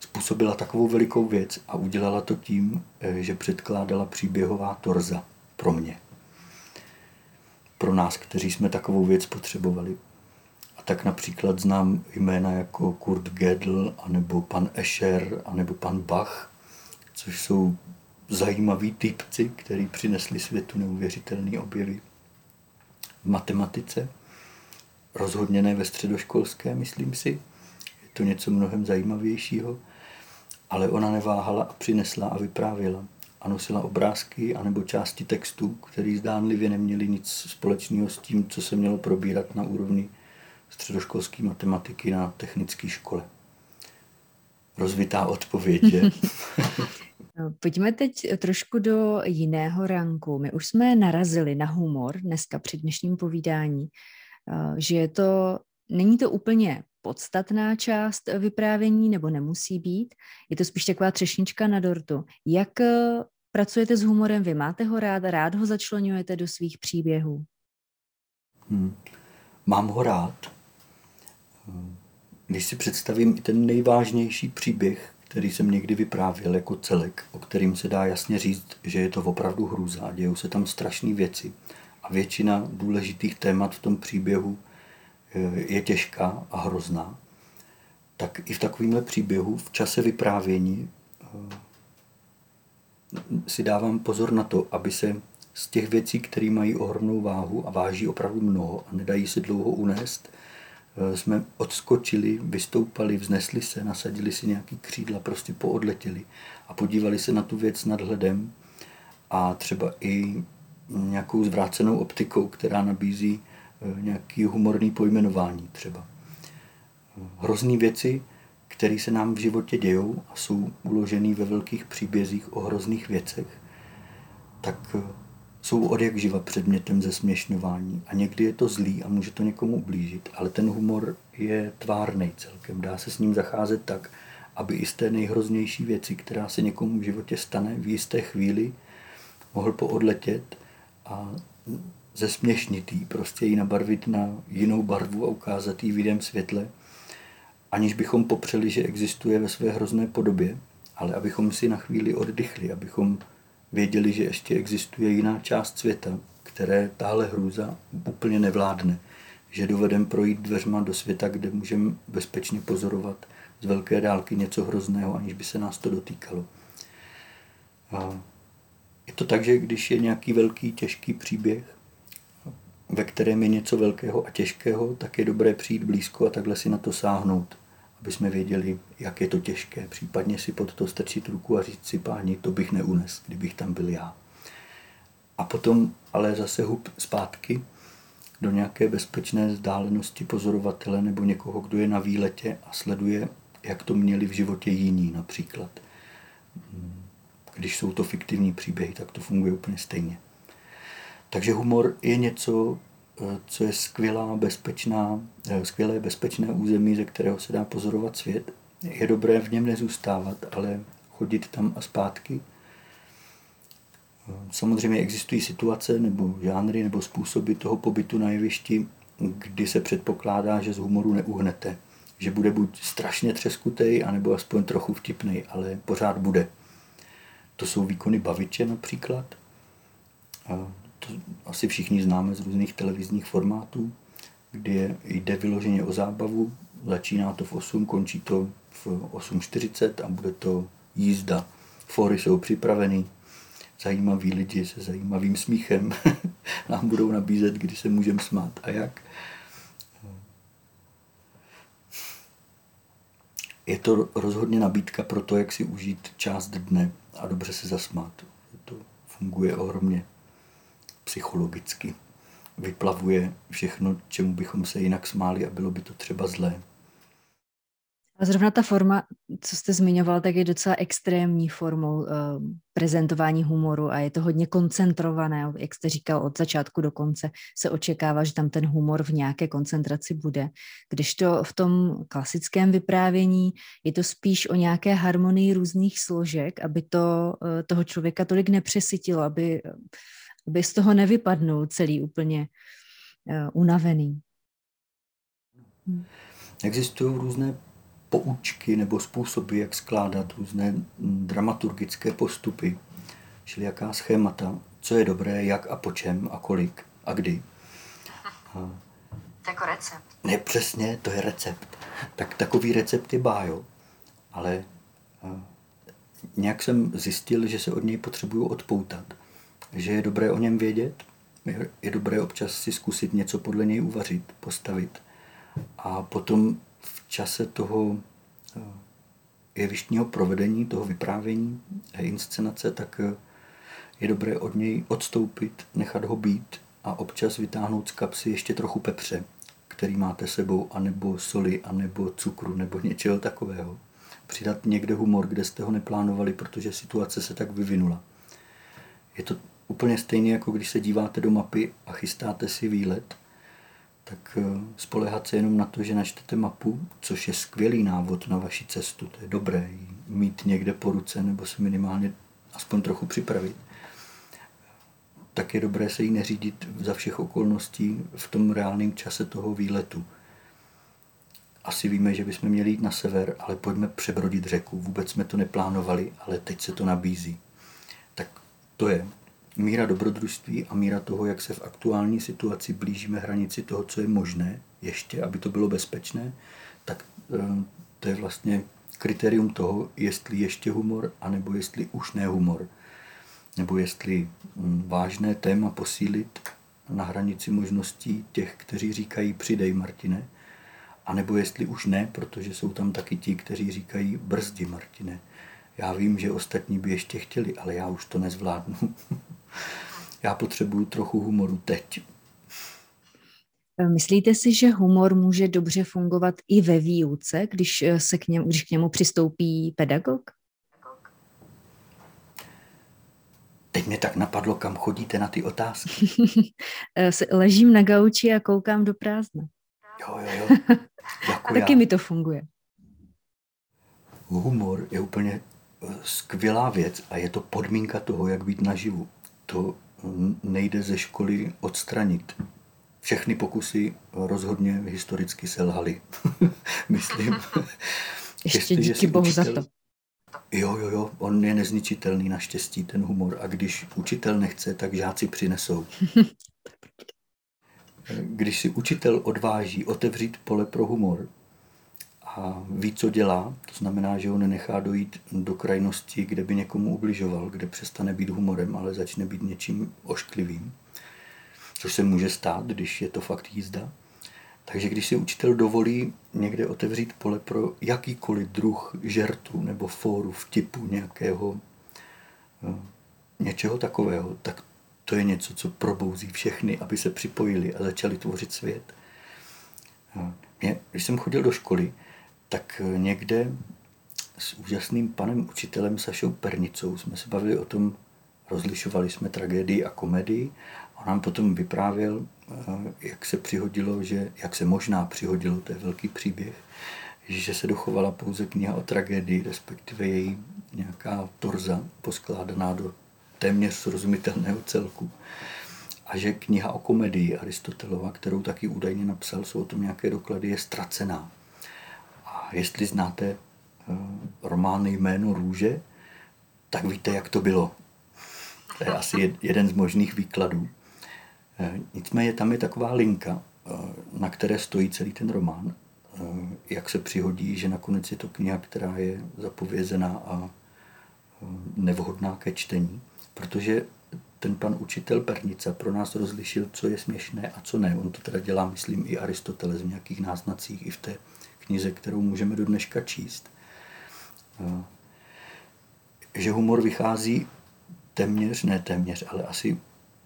Způsobila takovou velikou věc a udělala to tím, že předkládala příběhová torza pro mě. Pro nás, kteří jsme takovou věc potřebovali. A tak například znám jména jako Kurt Gödel, anebo pan Escher, anebo pan Bach, což jsou zajímaví typci, kteří přinesli světu neuvěřitelné objevy v matematice. Rozhodně ne ve středoškolské, myslím si. Je to něco mnohem zajímavějšího. Ale ona neváhala a přinesla a vyprávěla. A nosila obrázky anebo části textů, které zdánlivě neměly nic společného s tím, co se mělo probírat na úrovni středoškolské matematiky na technické škole. Rozvitá odpověď, že? Pojďme teď trošku do jiného ranku. My už jsme narazili na humor dneska při dnešním povídání, že je to, není to úplně podstatná část vyprávění, nebo nemusí být. Je to spíš taková třešnička na dortu. Jak pracujete s humorem? Vy máte ho rád, rád ho začleňujete do svých příběhů? Hmm. Mám ho rád. Když si představím ten nejvážnější příběh, který jsem někdy vyprávěl jako celek, o kterým se dá jasně říct, že je to opravdu hrůza, dějou se tam strašné věci a většina důležitých témat v tom příběhu je těžká a hrozná, tak i v takovémhle příběhu v čase vyprávění si dávám pozor na to, aby se z těch věcí, které mají ohromnou váhu a váží opravdu mnoho a nedají se dlouho unést, jsme odskočili, vystoupali, vznesli se, nasadili si nějaký křídla, prostě poodletěli a podívali se na tu věc nadhledem a třeba i nějakou zvrácenou optikou, která nabízí nějaký humorný pojmenování třeba. Hrozný věci, které se nám v životě dějou a jsou uložené ve velkých příbězích o hrozných věcech, tak jsou odjakživa předmětem zesměšňování a někdy je to zlý a může to někomu ublížit, ale ten humor je tvárnej celkem. Dá se s ním zacházet tak, aby i z té nejhroznější věci, která se někomu v životě stane, v jisté chvíli mohl poodletět a zesměšnit jí, prostě ji nabarvit na jinou barvu a ukázat jí v jiném světle, aniž bychom popřeli, že existuje ve své hrozné podobě, ale abychom si na chvíli oddychli, abychom věděli, že ještě existuje jiná část světa, které tahle hrůza úplně nevládne. Že dovedeme projít dveřma do světa, kde můžeme bezpečně pozorovat z velké dálky něco hrozného, aniž by se nás to dotýkalo. A je to tak, že když je nějaký velký, těžký příběh, ve kterém je něco velkého a těžkého, tak je dobré přijít blízko a takhle si na to sáhnout, aby jsme věděli, jak je to těžké. Případně si pod to strčit ruku a říct si, páni, to bych neunes, kdybych tam byl já. A potom ale zase hub zpátky do nějaké bezpečné vzdálenosti pozorovatele nebo někoho, kdo je na výletě a sleduje, jak to měli v životě jiní například. Když jsou to fiktivní příběhy, tak to funguje úplně stejně. Takže humor je něco, co je skvělá, bezpečná, skvělé bezpečné území, ze kterého se dá pozorovat svět. Je dobré v něm nezůstávat, ale chodit tam a zpátky. Samozřejmě existují situace nebo žánry nebo způsoby toho pobytu na jevišti, kdy se předpokládá, že z humoru neuhnete. Že bude buď strašně třeskutej, anebo aspoň trochu vtipnej, ale pořád bude. To jsou výkony baviče například. To asi všichni známe z různých televizních formátů, kde jde vyloženě o zábavu, začíná to v osm, končí to v osm čtyřicet a bude to jízda. Fóry jsou připraveny, zajímaví lidi se zajímavým smíchem nám budou nabízet, kdy se můžeme smát a jak. Je to rozhodně nabídka pro to, jak si užít část dne a dobře se zasmát. To funguje ohromně psychologicky. Vyplavuje všechno, čemu bychom se jinak smáli a bylo by to třeba zlé. A zrovna ta forma, co jste zmiňoval, tak je docela extrémní formou uh, prezentování humoru a je to hodně koncentrované. Jak jste říkal, od začátku do konce se očekává, že tam ten humor v nějaké koncentraci bude. Když to v tom klasickém vyprávění je to spíš o nějaké harmonii různých složek, aby to uh, toho člověka tolik nepřesytilo, aby... Uh, aby z toho nevypadnou celý úplně unavený. Existují různé poučky nebo způsoby, jak skládat různé dramaturgické postupy, čili jaká schémata, co je dobré, jak a po čem a kolik a kdy. To jako recept. Ne, přesně, to je recept. Tak takový recept je bájo, ale nějak jsem zjistil, že se od něj potřebuju odpoutat, že je dobré o něm vědět, je dobré občas si zkusit něco podle něj uvařit, postavit a potom v čase toho jevištního provedení, toho vyprávění, inscenace, tak je dobré od něj odstoupit, nechat ho být a občas vytáhnout z kapsy ještě trochu pepře, který máte sebou, anebo soli, anebo cukru, nebo něčeho takového. Přidat někde humor, kde jste ho neplánovali, protože situace se tak vyvinula. Je to úplně stejné, jako když se díváte do mapy a chystáte si výlet, tak spoléhat se jenom na to, že načtete mapu, což je skvělý návod na vaši cestu. To je dobré mít někde po ruce, nebo se minimálně aspoň trochu připravit. Tak je dobré se jí neřídit za všech okolností v tom reálném čase toho výletu. Asi víme, že bychom měli jít na sever, ale pojďme přebrodit řeku. Vůbec jsme to neplánovali, ale teď se to nabízí. Tak to je míra dobrodružství a míra toho, jak se v aktuální situaci blížíme hranici toho, co je možné ještě, aby to bylo bezpečné, tak to je vlastně kritérium toho, jestli ještě humor, anebo jestli už ne humor. Nebo jestli vážné téma posílit na hranici možností těch, kteří říkají přidej, Martine, anebo jestli už ne, protože jsou tam taky ti, kteří říkají brzdi, Martine. Já vím, že ostatní by ještě chtěli, ale já už to nezvládnu. Já potřebuju trochu humoru teď. Myslíte si, že humor může dobře fungovat i ve výuce, když se k němu, když k němu přistoupí pedagog? Teď mě tak napadlo, kam chodíte na ty otázky. Ležím na gauči a koukám do prázdna. Jo, jo, jo. Jako a taky já. Mi to funguje. Humor je úplně skvělá věc a je to podmínka toho, jak být naživu. To nejde ze školy odstranit. Všechny pokusy rozhodně historicky selhaly. Myslím. Ještě jestli, díky Bohu učitel... za to. Jo, jo, jo, on je nezničitelný naštěstí, ten humor. A když učitel nechce, tak žáci přinesou. Když si učitel odváží otevřít pole pro humor a ví, co dělá, to znamená, že ho nenechá dojít do krajnosti, kde by někomu ubližoval, kde přestane být humorem, ale začne být něčím ošklivým, což se může stát, když je to fakt jízda. Takže když si učitel dovolí někde otevřít pole pro jakýkoliv druh žertu nebo fóru vtipu nějakého, něčeho takového, tak to je něco, co probouzí všechny, aby se připojili a začali tvořit svět. Mě, když jsem chodil do školy, tak někde s úžasným panem učitelem Sašou Pernicou jsme se bavili o tom, rozlišovali jsme tragédii a komedii a on nám potom vyprávěl, jak se přihodilo, že, jak se možná přihodilo, to je velký příběh, že se dochovala pouze kniha o tragédii, respektive její nějaká torza poskládaná do téměř srozumitelného celku. A že kniha o komedii Aristotelova, kterou taky údajně napsal, jsou o tom nějaké doklady, je ztracená. A jestli znáte román Jméno růže, tak víte, jak to bylo. To je asi jeden z možných výkladů. Nicméně tam je taková linka, na které stojí celý ten román, jak se přihodí, že nakonec je to kniha, která je zapovězená a nevhodná ke čtení, protože ten pan učitel Pernica pro nás rozlišil, co je směšné a co ne. On to teda dělá, myslím, i Aristoteles v nějakých náznacích, i v té knize, kterou můžeme do dneška číst. Že humor vychází téměř, ne téměř, ale asi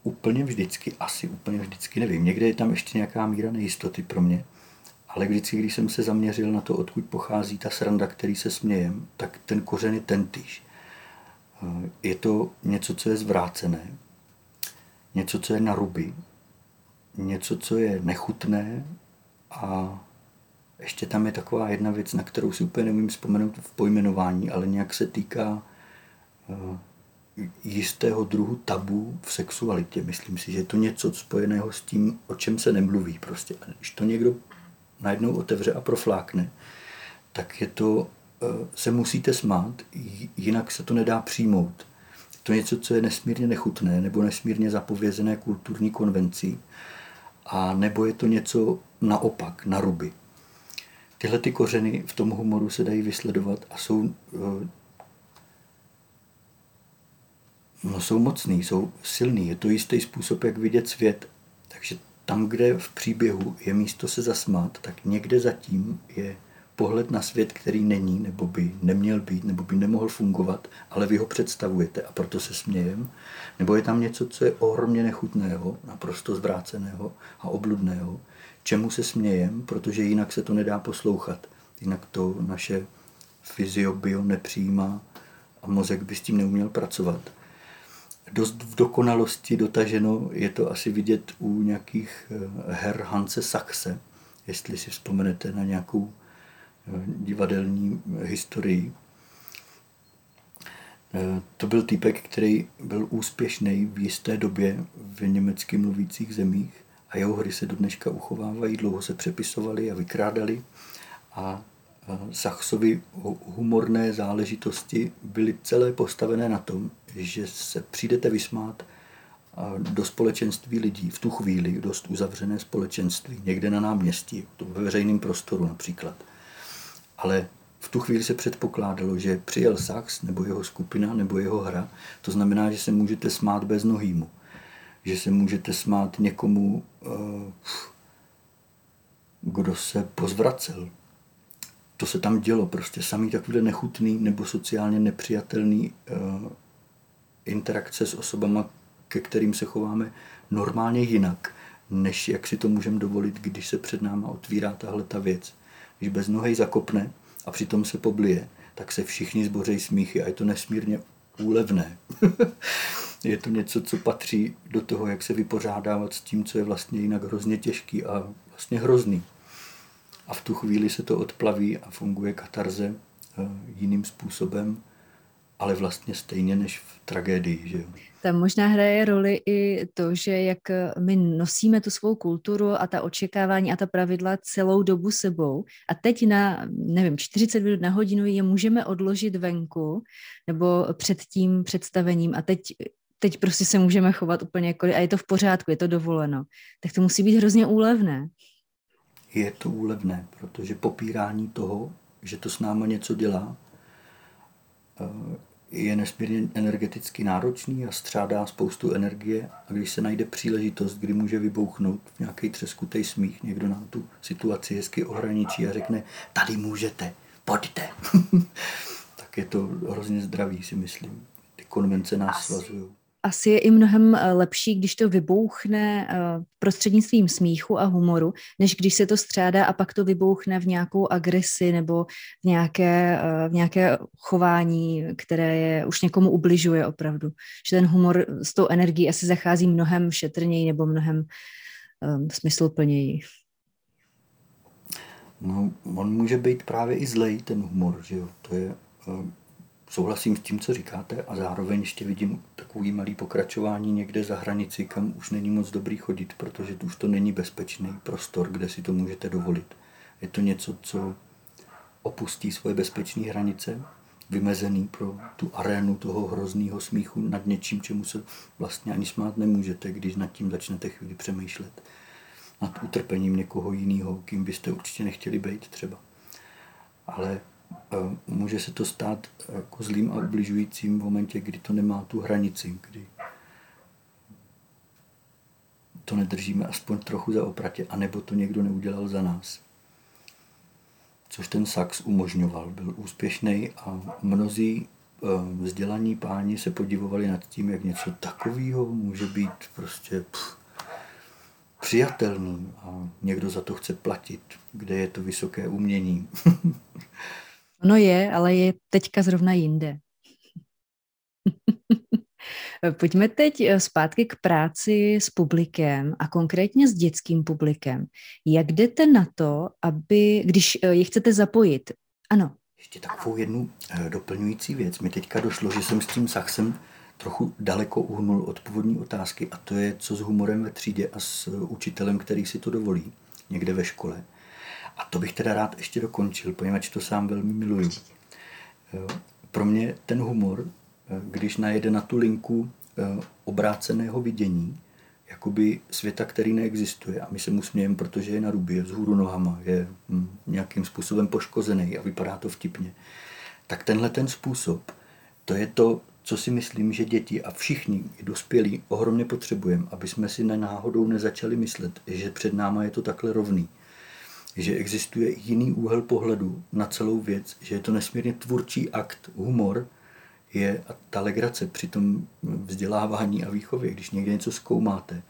úplně vždycky, asi úplně vždycky, nevím. Někde je tam ještě nějaká míra nejistoty pro mě, ale vždycky, když jsem se zaměřil na to, odkud pochází ta sranda, který se smějem, tak ten kořen je tentýž. Je to něco, co je zvrácené, něco, co je na ruby, něco, co je nechutné a ještě tam je taková jedna věc, na kterou si úplně nevím vzpomenout v pojmenování, ale nějak se týká jistého druhu tabu v sexualitě. Myslím si, že je to něco spojeného s tím, o čem se nemluví prostě. A když to někdo najednou otevře a proflákne, tak je to, se musíte smát, jinak se to nedá přijmout. Je to něco, co je nesmírně nechutné nebo nesmírně zapovězené kulturní konvencí, a nebo je to něco naopak, na ruby. Tyhle ty kořeny v tom humoru se dají vysledovat a jsou, no, jsou mocný, jsou silný. Je to jistý způsob, jak vidět svět. Takže tam, kde v příběhu je místo se zasmát, tak někde zatím je pohled na svět, který není, nebo by neměl být, nebo by nemohl fungovat, ale vy ho představujete a proto se smějem. Nebo je tam něco, co je ohromně nechutného, naprosto zvráceného a obludného, čemu se smějem, protože jinak se to nedá poslouchat. Jinak to naše fyziobio nepřijímá a mozek by s tím neuměl pracovat. Dost v dokonalosti dotaženo je to asi vidět u nějakých her Hanse Sachse, jestli si vzpomenete na nějakou divadelní historii. To byl týpek, který byl úspěšný v jisté době v německy mluvících zemích a jeho hry se do dneška uchovávají, dlouho se přepisovaly a vykrádali a Sachsovi humorné záležitosti byly celé postavené na tom, že se přijdete vysmát do společenství lidí, v tu chvíli dost uzavřené společenství, někde na náměstí, ve veřejném prostoru například. Ale v tu chvíli se předpokládalo, že přijel Sachs, nebo jeho skupina, nebo jeho hra, to znamená, že se můžete smát bez nohýmu, že se můžete smát někomu, kdo se pozvracel. To se tam dělo, prostě samý takovýhle nechutný nebo sociálně nepřijatelný e, interakce s osobama, ke kterým se chováme normálně jinak, než jak si to můžeme dovolit, když se před náma otvírá tahle ta věc. Když bez nohej zakopne a přitom se poblije, tak se všichni zbořejí smíchy a je to nesmírně úlevné. Je to něco, co patří do toho, jak se vypořádávat s tím, co je vlastně jinak hrozně těžký a vlastně hrozný. A v tu chvíli se to odplaví a funguje katarze jiným způsobem, ale vlastně stejně než v tragédii. Že jo? Tam možná hraje roli i to, že jak my nosíme tu svou kulturu a ta očekávání a ta pravidla celou dobu sebou a teď na, nevím, čtyřicet minut na hodinu je můžeme odložit venku nebo před tím představením a teď, teď prostě se můžeme chovat úplně jakkoliv a je to v pořádku, je to dovoleno. Tak to musí být hrozně úlevné. Je to úlevné, protože popírání toho, že to s náma něco dělá, je nesmírně energeticky náročný a střádá spoustu energie a když se najde příležitost, kdy může vybouchnout nějaký třeskutej smích, někdo nám tu situaci hezky ohraničí a řekne, tady můžete, pojďte. Tak je to hrozně zdravý, si myslím. Ty konvence nás svazují. Asi je i mnohem lepší, když to vybouchne prostřednictvím smíchu a humoru, než když se to střádá a pak to vybouchne v nějakou agresi nebo v nějaké, v nějaké chování, které je, už někomu ubližuje opravdu. Že ten humor s tou energií asi zachází mnohem šetrněji nebo mnohem um, smysluplněji. No, on může být právě i zlej, ten humor, že jo, to je... Um... Souhlasím s tím, co říkáte a zároveň ještě vidím takový malý pokračování někde za hranici, kam už není moc dobrý chodit, protože už to není bezpečný prostor, kde si to můžete dovolit. Je to něco, co opustí svoje bezpečné hranice, vymezený pro tu arénu toho hroznýho smíchu nad něčím, čemu se vlastně ani smát nemůžete, když nad tím začnete chvíli přemýšlet. Nad utrpením někoho jiného, kým byste určitě nechtěli být třeba. Ale... může se to stát jako zlým a ubližujícím v momentě, kdy to nemá tu hranici, kdy to nedržíme aspoň trochu za opratě, anebo to někdo neudělal za nás. Což ten Sachs umožňoval, byl úspěšný a mnozí vzdělaní páni se podivovali nad tím, jak něco takového může být prostě pff, přijatelný a někdo za to chce platit, kde je to vysoké umění. No je, ale je teďka zrovna jinde. Pojďme teď zpátky k práci s publikem a konkrétně s dětským publikem. Jak jdete na to, aby, když je chcete zapojit? Ano. Ještě takovou jednu doplňující věc. Mi teďka došlo, že jsem s tím Sachsem trochu daleko uhnul od původní otázky, a to je, co s humorem ve třídě a s učitelem, který si to dovolí někde ve škole. A to bych teda rád ještě dokončil, poněvadž to sám velmi miluji. Pro mě ten humor, když najede na tu linku obráceného vidění, jakoby světa, který neexistuje, a my se mu smějeme, protože je na ruby, je vzhůru nohama, je nějakým způsobem poškozený a vypadá to vtipně, tak tenhle ten způsob, to je to, co si myslím, že děti a všichni dospělí ohromně potřebujeme, aby jsme si náhodou nezačali myslet, že před náma je to takhle rovný, že existuje jiný úhel pohledu na celou věc, že je to nesmírně tvůrčí akt. Humor je ta legrace při tom vzdělávání a výchově. Když někde něco zkoumáte,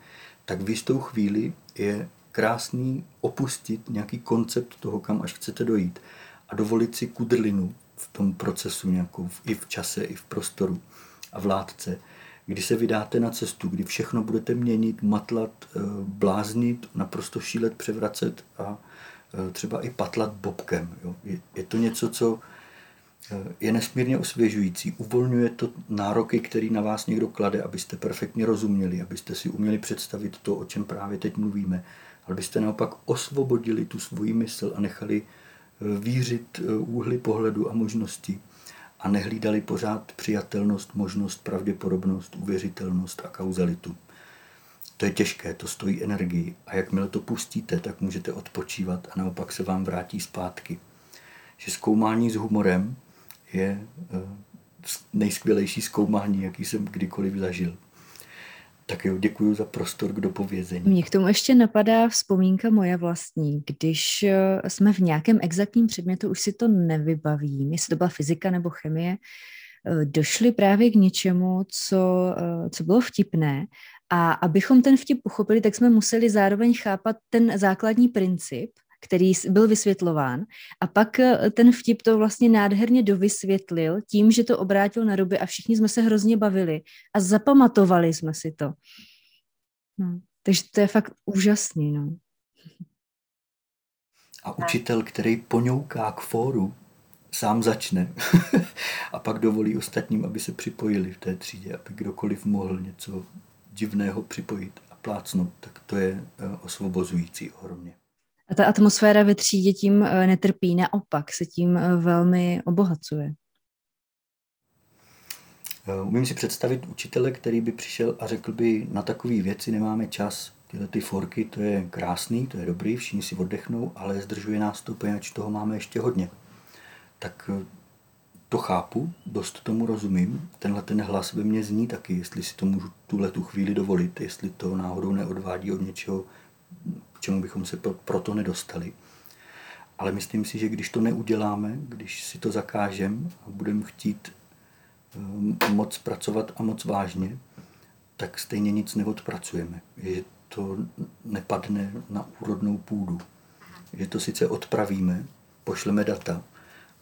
tak v jistou chvíli je krásný opustit nějaký koncept toho, kam až chcete dojít, a dovolit si kudrlinu v tom procesu nějakou, i v čase, i v prostoru a v látce. Kdy se vydáte na cestu, kdy všechno budete měnit, matlat, bláznit, naprosto šílet, převracet a třeba i patlat bobkem. Jo. Je, je to něco, co je nesmírně osvěžující. Uvolňuje to nároky, které na vás někdo klade, abyste perfektně rozuměli, abyste si uměli představit to, o čem právě teď mluvíme. Abyste naopak osvobodili tu svoji mysl a nechali vířit úhly pohledu a možností. A nehlídali pořád přijatelnost, možnost, pravděpodobnost, uvěřitelnost a kauzalitu. To je těžké, to stojí energii. A jakmile to pustíte, tak můžete odpočívat a naopak se vám vrátí zpátky. Že zkoumání s humorem je nejskvělejší zkoumání, jaký jsem kdykoliv zažil. Tak jo, děkuju za prostor k dopovězení. Mně k tomu ještě napadá vzpomínka moje vlastní. Když jsme v nějakém exaktním předmětu, už si to nevybavím, jestli to byla fyzika nebo chemie, došli právě k něčemu, co, co bylo vtipné. A abychom ten vtip pochopili, tak jsme museli zároveň chápat ten základní princip, který byl vysvětlován, a pak ten vtip to vlastně nádherně dovysvětlil tím, že to obrátil na ruby, a všichni jsme se hrozně bavili a zapamatovali jsme si to. No, takže to je fakt úžasný. No. A učitel, který poňouká k fóru, sám začne a pak dovolí ostatním, aby se připojili v té třídě, aby kdokoliv mohl něco divného připojit a plácnout, tak to je osvobozující ohromně. A ta atmosféra ve třídě tím netrpí, naopak se tím velmi obohacuje. Umím si představit učitele, který by přišel a řekl by, na takové věci nemáme čas, tyhle ty forky, to je krásný, to je dobrý, všichni si oddechnou, ale zdržuje nás to, poněvadž toho máme ještě hodně. Tak to chápu, dost tomu rozumím, tenhle ten hlas ve mně zní taky, jestli si to můžu tuhle tu chvíli dovolit, jestli to náhodou neodvádí od něčeho, k čemu bychom se proto nedostali. Ale myslím si, že když to neuděláme, když si to zakážeme a budeme chtít moc pracovat a moc vážně, tak stejně nic neodpracujeme. Že to nepadne na úrodnou půdu. Že to sice odpravíme, pošleme data,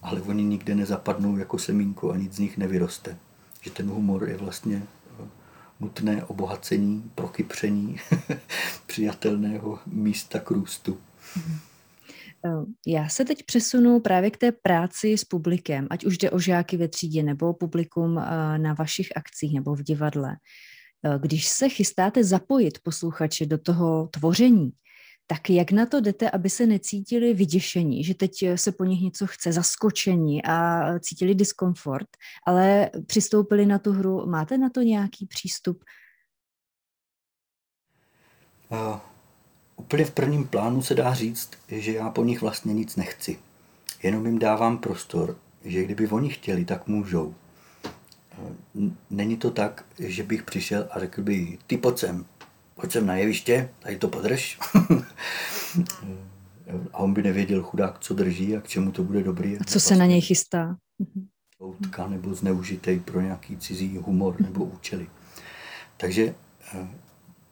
ale oni nikde nezapadnou jako semínko a nic z nich nevyroste. Že ten humor je vlastně nutné obohacení, prokypření přijatelného místa k růstu. Já se teď přesunu právě k té práci s publikem, ať už jde o žáky ve třídě nebo publikum na vašich akcích nebo v divadle. Když se chystáte zapojit posluchače do toho tvoření, tak jak na to jdete, aby se necítili vyděšení, že teď se po nich něco chce, zaskočení a cítili diskomfort, ale přistoupili na tu hru? Máte na to nějaký přístup? Uh, úplně v prvním plánu se dá říct, že já po nich vlastně nic nechci. Jenom jim dávám prostor, že kdyby oni chtěli, tak můžou. Není to tak, že bych přišel a řekl by, ty pojď sem. Pojď sem na jeviště, tady to podrž. A on by nevěděl, chudák, co drží a k čemu to bude dobrý. A co se na něj chystá. Loutka nebo zneužitej pro nějaký cizí humor nebo účely. Takže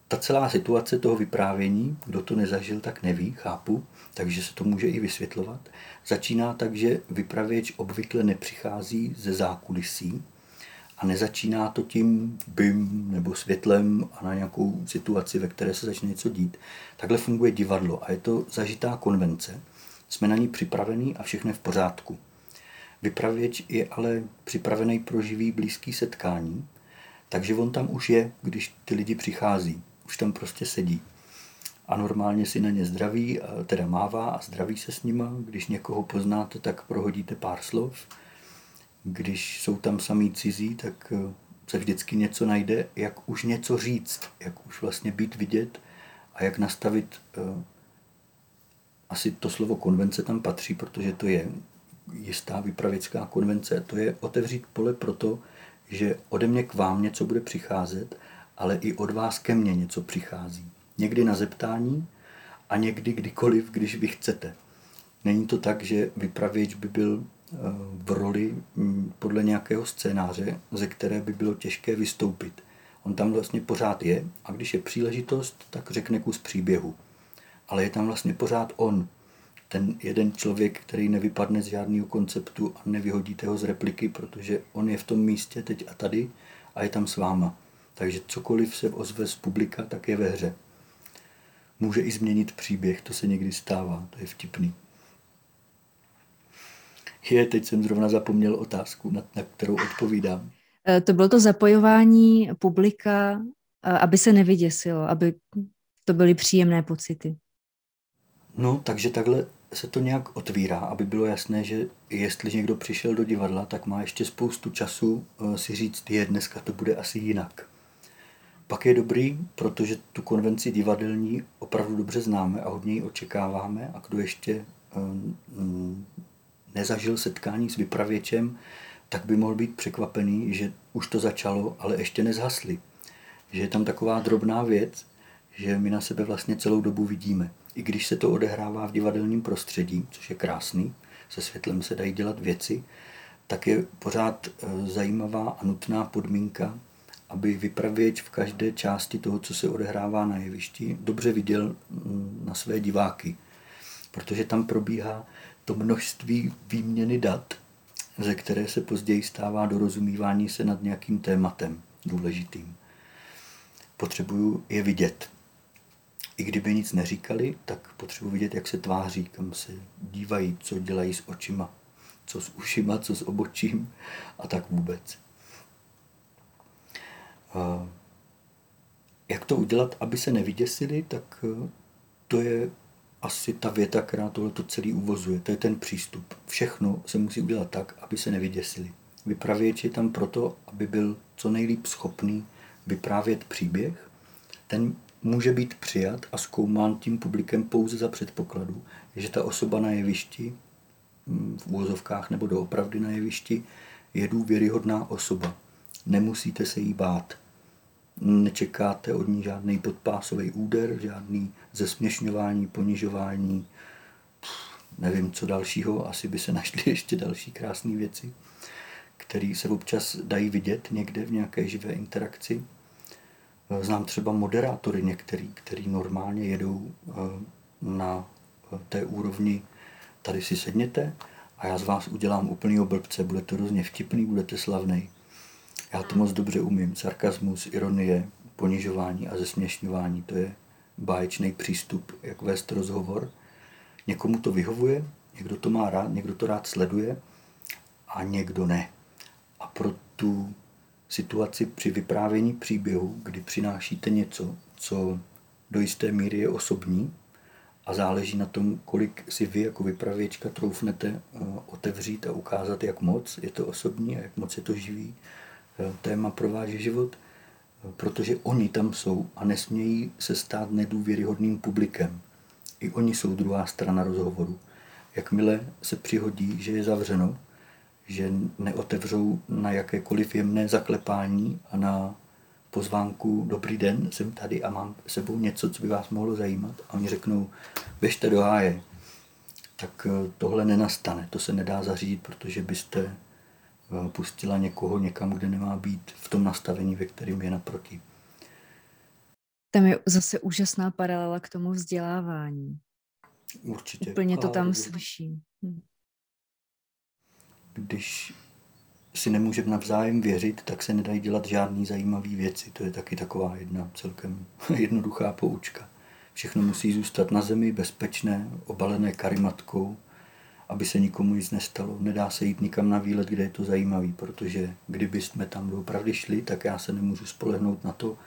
ta celá situace toho vyprávění, kdo to nezažil, tak neví, chápu, takže se to může i vysvětlovat. Začíná tak, že vypravěč obvykle nepřichází ze zákulisí, a nezačíná to tím bim nebo světlem a na nějakou situaci, ve které se začne něco dít. Takhle funguje divadlo a je to zažitá konvence. Jsme na ní připravení a všechno je v pořádku. Vypravěč je ale připravený pro živý blízký setkání, Takže on tam už je, když ty lidi přichází. Už tam prostě sedí. A normálně si na ně zdraví, teda mává a zdraví se s nima. Když někoho poznáte, tak prohodíte pár slov. Když jsou tam samý cizí, tak se vždycky něco najde, jak už něco říct, jak už vlastně být vidět a jak nastavit, asi to slovo konvence tam patří, protože to je jistá vypravěcká konvence. To je otevřít pole proto, že ode mě k vám něco bude přicházet, ale i od vás ke mně něco přichází. Někdy na zeptání a někdy kdykoliv, když vy chcete. Není to tak, že vypravěč by byl v roli podle nějakého scénáře, ze které by bylo těžké vystoupit. On tam vlastně pořád je a když je příležitost, tak řekne kus příběhu. Ale je tam vlastně pořád on, ten jeden člověk, který nevypadne z žádného konceptu a nevyhodíte ho z repliky, protože on je v tom místě teď a tady a je tam s váma. Takže cokoliv se ozve z publika, tak je ve hře. Může i změnit příběh, to se někdy stává, to je vtipný. Je, teď jsem zrovna zapomněl otázku, na, na kterou odpovídám. To bylo to zapojování publika, aby se nevyděsilo, aby to byly příjemné pocity. No, takže takhle se to nějak otvírá, aby bylo jasné, že jestli někdo přišel do divadla, tak má ještě spoustu času si říct, je, dneska to bude asi jinak. Pak je dobrý, protože tu konvenci divadelní opravdu dobře známe a hodně ji očekáváme a kdo ještě um, um, nezažil setkání s vypravěčem, tak by mohl být překvapený, že už to začalo, ale ještě nezhasli. Že je tam taková drobná věc, že my na sebe vlastně celou dobu vidíme. I když se to odehrává v divadelním prostředí, což je krásný, se světlem se dají dělat věci, tak je pořád zajímavá a nutná podmínka, aby vypravěč v každé části toho, co se odehrává na jevišti, dobře viděl na své diváky. Protože tam probíhá to množství výměny dat, ze které se později stává dorozumívání se nad nějakým tématem důležitým. Potřebuju je vidět. I kdyby nic neříkali, tak potřebuji vidět, jak se tváří, kam se dívají, co dělají s očima, co s ušima, co s obočím a tak vůbec. Jak to udělat, aby se nevyděsili, tak to je asi ta věta, která tohleto celý uvozuje. To je ten přístup. Všechno se musí udělat tak, aby se nevyděsili. Vypravěč je tam proto, aby byl co nejlíp schopný vyprávět příběh. Ten může být přijat a zkoumán tím publikem pouze za předpokladu, že ta osoba na jevišti, v úvozovkách nebo doopravdy na jevišti, je důvěryhodná osoba. Nemusíte se jí bát. Nečekáte od ní žádný podpásový úder, žádný zesměšňování, ponižování, pff, nevím co dalšího, asi by se našly ještě další krásné věci, které se občas dají vidět někde v nějaké živé interakci. Znám třeba moderátory některý, který normálně jedou na té úrovni, tady si sedněte a já z vás udělám úplnýho blbce, budete hrozně vtipný, budete slavnej. Já to moc dobře umím. Sarkasmus, ironie, ponižování a zesměšňování, to je báječný přístup, jak vést rozhovor. Někomu to vyhovuje, někdo to má rád, někdo to rád sleduje a někdo ne. A pro tu situaci při vyprávění příběhu, kdy přinášíte něco, co do jisté míry je osobní a záleží na tom, kolik si vy jako vypravěčka troufnete otevřít a ukázat, jak moc je to osobní a jak moc je to živý téma pro váš život, protože oni tam jsou a nesmějí se stát nedůvěryhodným publikem. I oni jsou druhá strana rozhovoru. Jakmile se přihodí, že je zavřeno, že neotevřou na jakékoliv jemné zaklepání a na pozvánku dobrý den, jsem tady a mám s sebou něco, co by vás mohlo zajímat. A oni řeknou, běžte do háje. Tak tohle nenastane, to se nedá zařídit, protože byste pustila někoho někam, kde nemá být v tom nastavení, ve kterém je naproti. Tam je zase úžasná paralela k tomu vzdělávání. Určitě. Úplně to tam slyším. Když si nemůžeme navzájem věřit, tak se nedají dělat žádný zajímavý věci. To je taky taková jedna celkem jednoduchá poučka. Všechno musí zůstat na zemi, bezpečné, obalené karimatkou. aby se nikomu nic nestalo. Nedá se jít nikam na výlet, kde je to zajímavý, protože kdyby jsme tam doopravdy šli, tak já se nemůžu spolehnout na to,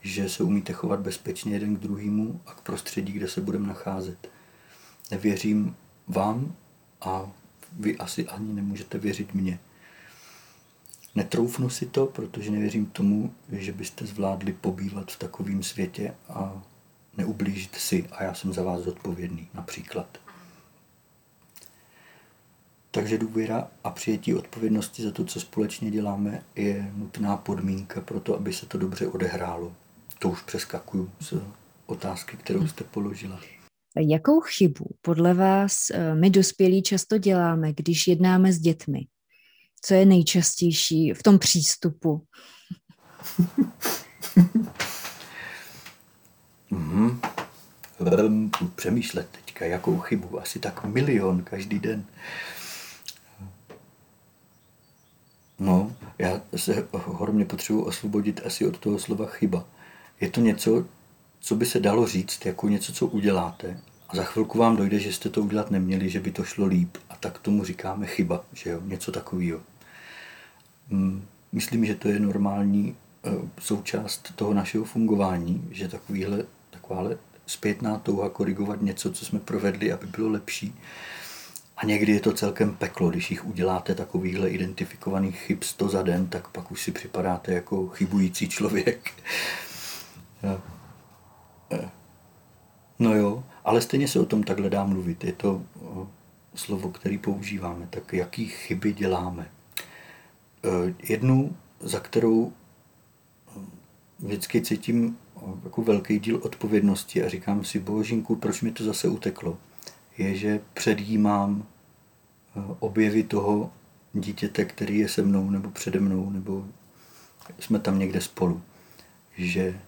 že se umíte chovat bezpečně jeden k druhému a k prostředí, kde se budeme nacházet. Nevěřím vám a vy asi ani nemůžete věřit mně. Netroufnu si to, protože nevěřím tomu, že byste zvládli pobývat v takovém světě a neublížit si a já jsem za vás zodpovědný, například. Takže důvěra a přijetí odpovědnosti za to, co společně děláme, je nutná podmínka pro to, aby se to dobře odehrálo. To už přeskakuju z otázky, kterou jste položila. Jakou chybu podle vás my dospělí často děláme, když jednáme s dětmi? Co je nejčastější v tom přístupu? mm-hmm. Přemýšlet teďka, jakou chybu. Asi tak milion každý den. No, já se hormě potřebuji osvobodit asi od toho slova chyba. Je to něco, co by se dalo říct, jako něco, co uděláte. A za chvilku vám dojde, že jste to udělat neměli, že by to šlo líp. A tak tomu říkáme chyba, že jo, něco takového. Myslím, že to je normální součást toho našeho fungování, že takovýhle, takováhle zpětná touha korigovat něco, co jsme provedli, aby bylo lepší. A někdy je to celkem peklo, když jich uděláte takovýchhle identifikovaných chyb sto za den, tak pak už si připadáte jako chybující člověk. No jo, ale stejně se o tom takhle dá mluvit. Je to slovo, které používáme. Tak jaký chyby děláme? Jednu, za kterou vždycky cítím jako velký díl odpovědnosti a říkám si, božinku, proč mi to zase uteklo? Je, že předjímám objevy toho dítěte, který je se mnou nebo přede mnou, nebo jsme tam někde spolu. Že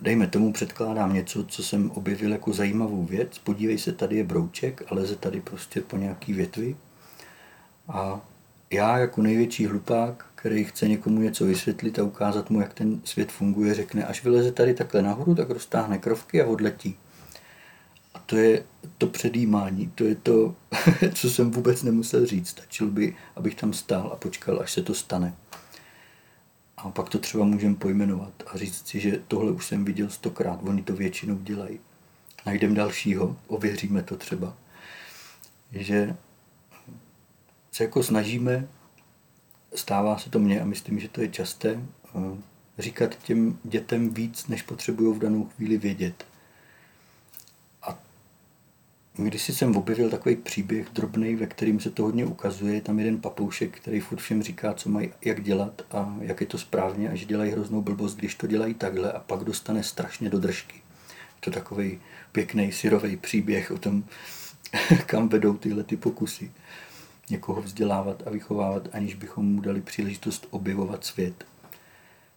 dejme tomu, předkládám něco, co jsem objevil jako zajímavou věc. Podívej se, tady je brouček a leze tady prostě po nějaký větvi. A já jako největší hlupák, který chce někomu něco vysvětlit a ukázat mu, jak ten svět funguje, řekne, až vyleze tady takhle nahoru, tak roztáhne krovky a odletí. A to je to předjímání, to je to, co jsem vůbec nemusel říct. Stačil by, abych tam stál a počkal, až se to stane. A pak to třeba můžeme pojmenovat a říct si, že tohle už jsem viděl stokrát, oni to většinou dělají. Najdeme dalšího, ověříme to třeba. Že se jako snažíme, stává se to mně a myslím, že to je časté, říkat těm dětem víc, než potřebují v danou chvíli vědět. Když jsem objevil takový příběh drobnej, ve kterým se to hodně ukazuje, tam jeden papoušek, který furt všem říká, co mají, jak dělat a jak je to správně a že dělají hroznou blbost, když to dělají takhle a pak dostane strašně do držky. To je takovej pěkný syrový příběh o tom, kam vedou tyhle ty pokusy. Někoho vzdělávat a vychovávat, aniž bychom mu dali příležitost objevovat svět.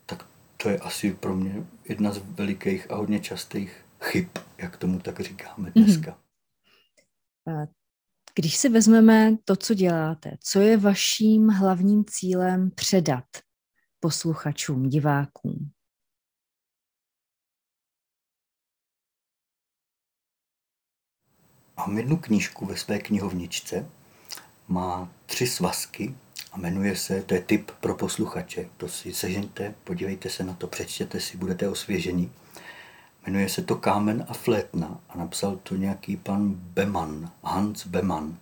Tak to je asi pro mě jedna z velikých a hodně častých chyb, jak tomu tak říkáme dneska. Mm-hmm. Když si vezmeme to, co děláte, co je vaším hlavním cílem předat posluchačům, divákům? Mám jednu knížku ve své knihovničce, má tři svazky a jmenuje se, to je tip pro posluchače, to si sežeňte, podívejte se na to, přečtěte si, budete osvěženi. Jmenuje se to Kámen a flétna a napsal to nějaký pan Beman, Hans Beman.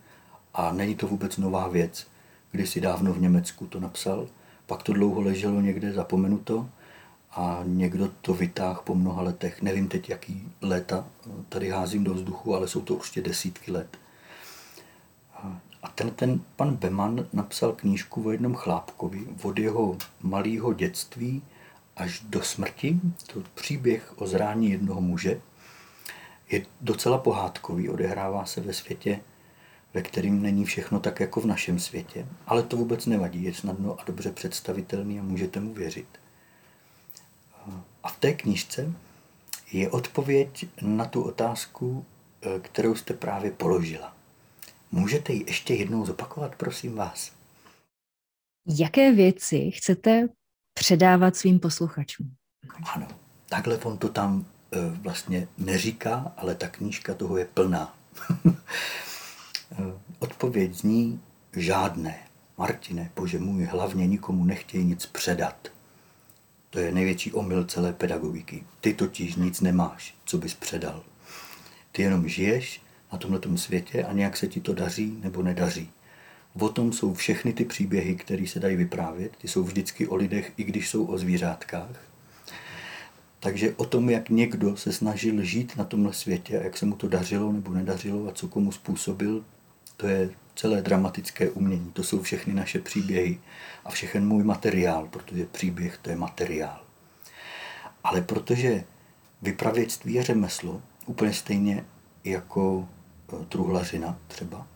A není to vůbec nová věc, kdysi dávno v Německu to napsal, pak to dlouho leželo někde zapomenuto a někdo to vytáhl po mnoha letech. Nevím teď, jaký léta tady házím do vzduchu, ale jsou to určitě desítky let. A ten, ten pan Beman napsal knížku o jednom chlápkovi od jeho malého dětství až do smrti, to příběh o zrání jednoho muže, je docela pohádkový, odehrává se ve světě, ve kterém není všechno tak jako v našem světě, ale to vůbec nevadí, je snadno a dobře představitelný a můžete mu věřit. A v té knížce je odpověď na tu otázku, kterou jste právě položila. Můžete ji ještě jednou zopakovat, prosím vás? Jaké věci chcete předávat svým posluchačům? Ano, takhle on to tam e, vlastně neříká, ale ta knížka toho je plná. Odpověď zní žádné. Martine, bože můj, hlavně nikomu nechtěj nic předat. To je největší omyl celé pedagogiky. Ty totiž nic nemáš, co bys předal. Ty jenom žiješ na tomhletom světě a nějak se ti to daří nebo nedaří. O tom jsou všechny ty příběhy, které se dají vyprávět. Ty jsou vždycky o lidech, i když jsou o zvířátkách. Takže o tom, jak někdo se snažil žít na tomhle světě a jak se mu to dařilo nebo nedařilo a co komu způsobil, to je celé dramatické umění. To jsou všechny naše příběhy a všechen můj materiál, protože příběh to je materiál. Ale protože vypravěctví je řemeslo, úplně stejně jako truhlařina třeba,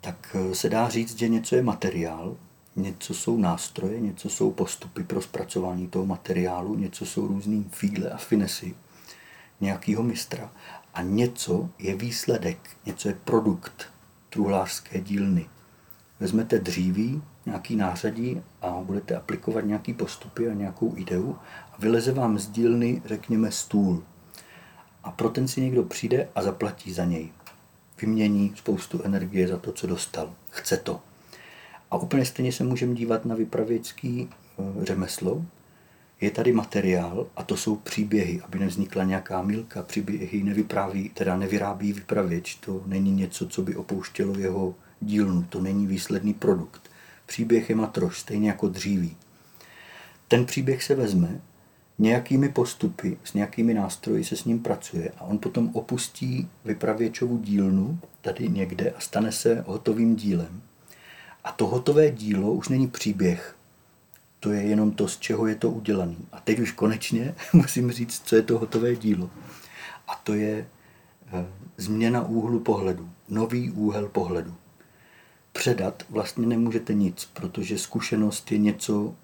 tak se dá říct, že něco je materiál, něco jsou nástroje, něco jsou postupy pro zpracování toho materiálu, něco jsou různý fígle a finesy nějakého mistra a něco je výsledek, něco je produkt truhlářské dílny. Vezmete dříví, nějaký nářadí a budete aplikovat nějaký postupy a nějakou ideu a vyleze vám z dílny, řekněme, stůl. A pro ten si někdo přijde a zaplatí za něj. Vymění spoustu energie za to, co dostal. Chce to. A úplně stejně se můžeme dívat na vypravěcký řemeslo. Je tady materiál a to jsou příběhy, aby nevznikla nějaká mýlka. Příběhy nevypráví, teda nevyrábí vypravěč. To není něco, co by opouštělo jeho dílnu. To není výsledný produkt. Příběh je matroš, stejně jako dříví. Ten příběh se vezme, nějakými postupy, s nějakými nástroji se s ním pracuje a on potom opustí vypravěčovu dílnu tady někde a stane se hotovým dílem. A to hotové dílo už není příběh. To je jenom to, z čeho je to udělané. A teď už konečně musím říct, co je to hotové dílo. A to je změna úhlu pohledu, nový úhel pohledu. Předat vlastně nemůžete nic, protože zkušenost je něco,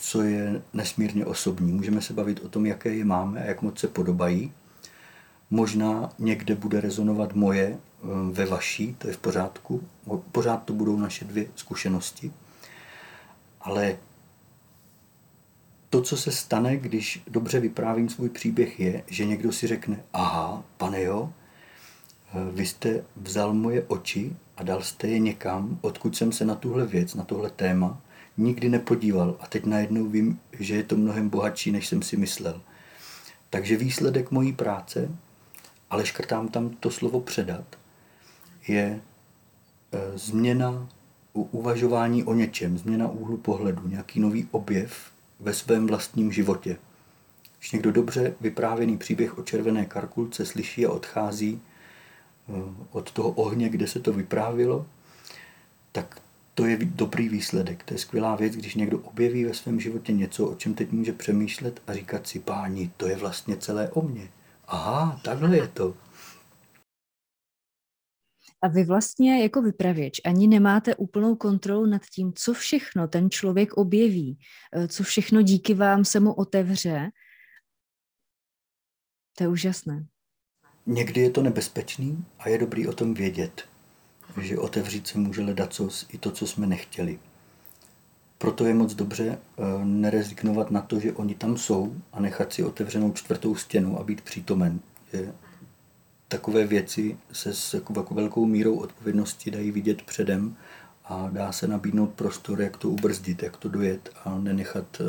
co je nesmírně osobní. Můžeme se bavit o tom, jaké je máme a jak moc se podobají. Možná někde bude rezonovat moje ve vaší, to je v pořádku. Pořád to budou naše dvě zkušenosti. Ale to, co se stane, když dobře vyprávím svůj příběh, je, že někdo si řekne, aha, pane jo, vy jste vzal moje oči a dal jste je někam, odkud jsem se na tuhle věc, na tohle téma, nikdy nepodíval a teď najednou vím, že je to mnohem bohatší, než jsem si myslel. Takže výsledek mojí práce, ale škrtám tam to slovo předat, je změna uvažování o něčem, změna úhlu pohledu, nějaký nový objev ve svém vlastním životě. Když někdo dobře vyprávěný příběh o červené karkulce slyší a odchází od toho ohně, kde se to vyprávělo, tak to je dobrý výsledek, to je skvělá věc, když někdo objeví ve svém životě něco, o čem teď může přemýšlet a říkat si, páni, to je vlastně celé o mně. Aha, takhle je to. A vy vlastně jako vypravěč ani nemáte úplnou kontrolu nad tím, co všechno ten člověk objeví, co všechno díky vám se mu otevře. To je úžasné. Někdy je to nebezpečný a je dobrý o tom vědět. Že otevřít se může ledacos i to, co jsme nechtěli. Proto je moc dobře nerezignovat na to, že oni tam jsou a nechat si otevřenou čtvrtou stěnu a být přítomen. Že takové věci se s velkou mírou odpovědnosti dají vidět předem a dá se nabídnout prostor, jak to ubrzdit, jak to dojet a nenechat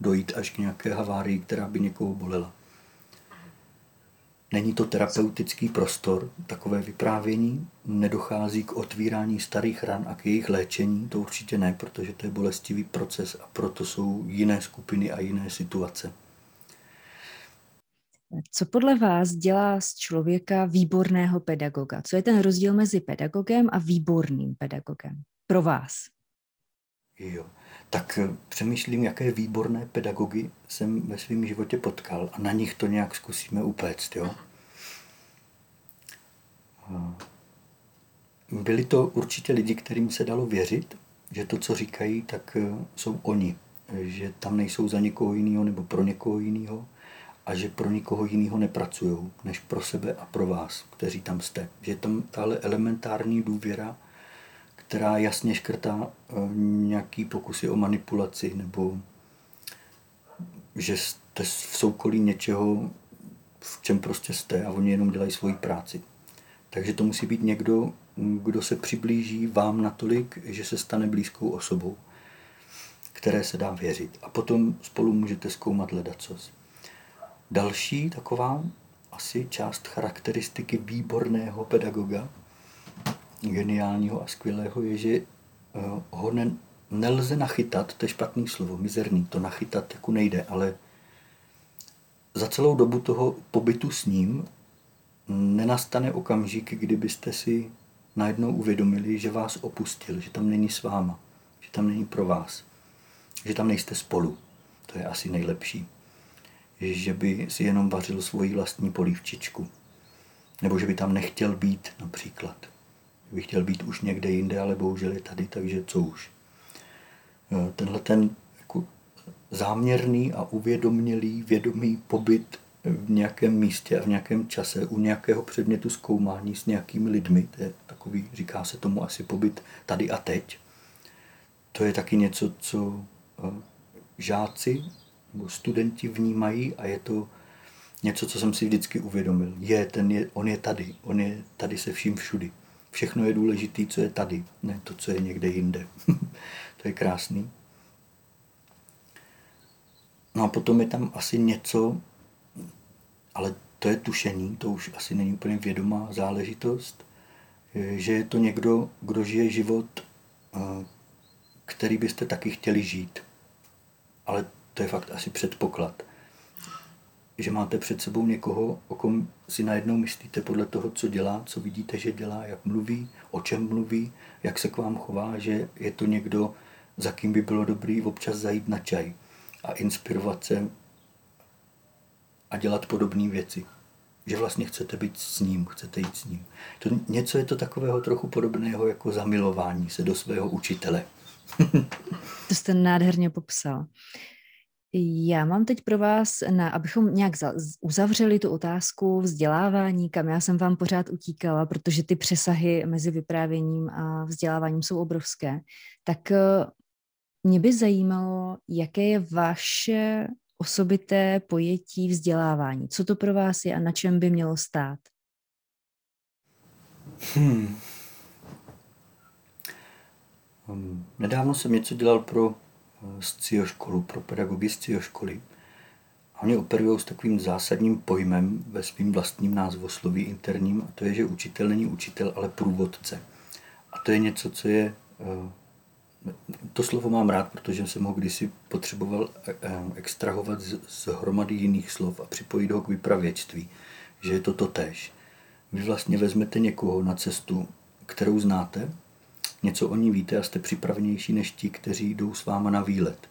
dojít až k nějaké havárii, která by někoho bolela. Není to terapeutický prostor, takové vyprávění, nedochází k otvírání starých ran a k jejich léčení, to určitě ne, protože to je bolestivý proces a proto jsou jiné skupiny a jiné situace. Co podle vás dělá z člověka výborného pedagoga? Co je ten rozdíl mezi pedagogem a výborným pedagogem pro vás? Jo, tak přemýšlím, jaké výborné pedagogy jsem ve svém životě potkal a na nich to nějak zkusíme upéct, jo. Byli to určitě lidi, kterým se dalo věřit, že to, co říkají, tak jsou oni, že tam nejsou za někoho jiného nebo pro někoho jiného a že pro nikoho jiného nepracujou, než pro sebe a pro vás, kteří tam jste. Že tam tahle elementární důvěra, která jasně škrtá nějaký pokusy o manipulaci nebo že jste v soukolí něčeho, v čem prostě jste a oni jenom dělají svoji práci. Takže to musí být někdo, kdo se přiblíží vám natolik, že se stane blízkou osobou, které se dá věřit. A potom spolu můžete zkoumat ledacos. Další taková asi část charakteristiky výborného pedagoga, geniálního a skvělého, je, že ho ne, nelze nachytat, to je špatný slovo, mizerný, to nachytat jako nejde, ale za celou dobu toho pobytu s ním nenastane okamžik, kdybyste si najednou uvědomili, že vás opustil, že tam není s váma, že tam není pro vás, že tam nejste spolu. To je asi nejlepší. Že by si jenom vařil svoji vlastní polívčičku. Nebo že by tam nechtěl být například. Že by chtěl být už někde jinde, ale bohužel je tady, takže co už. Tenhle ten jako záměrný a uvědomělý, vědomý pobyt v nějakém místě a v nějakém čase, u nějakého předmětu zkoumání s nějakými lidmi, to je takový, říká se tomu asi pobyt tady a teď, to je taky něco, co žáci nebo studenti vnímají a je to něco, co jsem si vždycky uvědomil. Je, ten je, on je tady, on je tady se vším všudy. Všechno je důležité, co je tady, ne to, co je někde jinde. To je krásný. No a potom je tam asi něco, ale to je tušení, to už asi není úplně vědomá záležitost, že je to někdo, kdo žije život, který byste taky chtěli žít. Ale to je fakt asi předpoklad. Že máte před sebou někoho, o kom si najednou myslíte podle toho, co dělá, co vidíte, že dělá, jak mluví, o čem mluví, jak se k vám chová, že je to někdo, za kým by bylo dobrý občas zajít na čaj a inspirovat se a dělat podobné věci. Že vlastně chcete být s ním, chcete jít s ním. To, něco je to takového trochu podobného jako zamilování se do svého učitele. To jste nádherně popsal. Já mám teď pro vás, na, abychom nějak uzavřeli tu otázku vzdělávání, kam já jsem vám pořád utíkala, protože ty přesahy mezi vyprávěním a vzděláváním jsou obrovské, tak mě by zajímalo, jaké je vaše osobité pojetí vzdělávání. Co to pro vás je a na čem by mělo stát? Hmm. Nedávno jsem něco dělal pro C I O školu, pro pedagogy z C I O školy. A oni operují s takovým zásadním pojmem ve svým vlastním názvosloví interním, a to je, že učitel není učitel, ale průvodce. A to je něco, co je... To slovo mám rád, protože jsem ho kdysi potřeboval extrahovat z hromady jiných slov a připojit ho k vypravěčství, že je to totéž. Vy vlastně vezmete někoho na cestu, kterou znáte, něco o ní víte a jste připravenější než ti, kteří jdou s váma na výlet.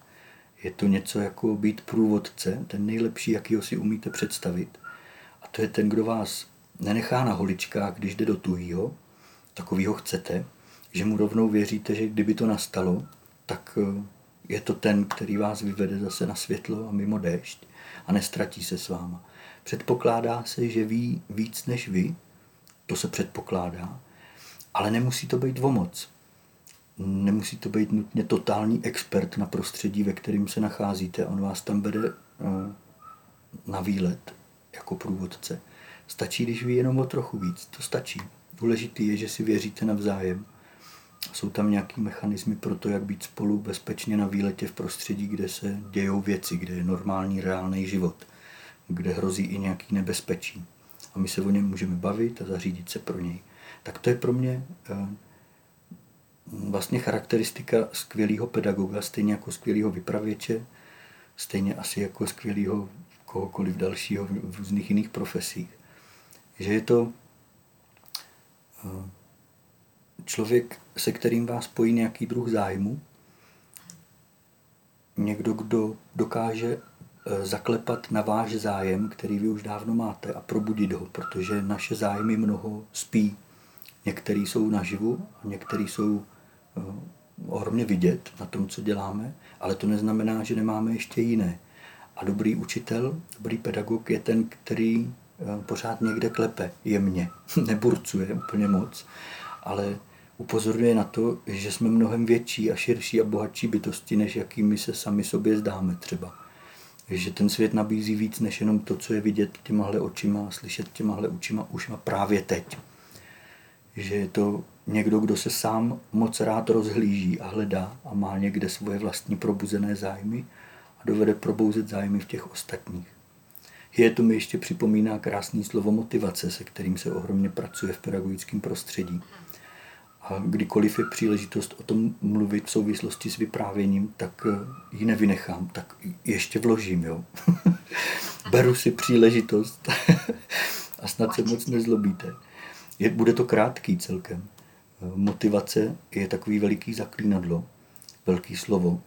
Je to něco jako být průvodce, ten nejlepší, jakýho si umíte představit. A to je ten, kdo vás nenechá na holičkách, když jde do tuhýho, takovýho chcete, že mu rovnou věříte, že kdyby to nastalo, tak je to ten, který vás vyvede zase na světlo a mimo déšť a nestratí se s váma. Předpokládá se, že ví víc než vy, to se předpokládá, ale nemusí to být vomoc. Nemusí to být nutně totální expert na prostředí, ve kterém se nacházíte. On vás tam vede na výlet jako průvodce. Stačí, když ví jenom o trochu víc. To stačí. Důležitý je, že si věříte navzájem. Jsou tam nějaký mechanismy pro to, jak být spolu bezpečně na výletě v prostředí, kde se dějou věci, kde je normální, reálný život, kde hrozí i nějaký nebezpečí. A my se o něm můžeme bavit a zařídit se pro něj. Tak to je pro mě vlastně charakteristika skvělého pedagoga, stejně jako skvělého vypravěče, stejně asi jako skvělého kohokoliv dalšího v různých jiných profesích. Že je to člověk, se kterým vás pojí nějaký druh zájmu, někdo, kdo dokáže zaklepat na váš zájem, který vy už dávno máte, a probudit ho, protože naše zájmy mnoho spí. Některý jsou naživu, některý jsou ohromně vidět na tom, co děláme, ale to neznamená, že nemáme ještě jiné. A dobrý učitel, dobrý pedagog je ten, který pořád někde klepe jemně, neburcuje úplně moc, ale upozorňuje na to, že jsme mnohem větší a širší a bohatší bytosti, než jakými se sami sobě zdáme třeba. Že ten svět nabízí víc, než jenom to, co je vidět těmahle očima a slyšet těmahle ušima právě teď. že je to někdo, kdo se sám moc rád rozhlíží a hledá a má někde svoje vlastní probuzené zájmy a dovede probouzet zájmy v těch ostatních. Je to mi ještě připomíná krásné slovo motivace, se kterým se ohromně pracuje v pedagogickém prostředí. A kdykoliv je příležitost o tom mluvit v souvislosti s vyprávěním, tak ji nevynechám, tak ještě vložím, jo. Beru si příležitost a snad se moc nezlobíte. Je, bude to krátký celkem. Motivace je takový veliký zaklínadlo, velký slovo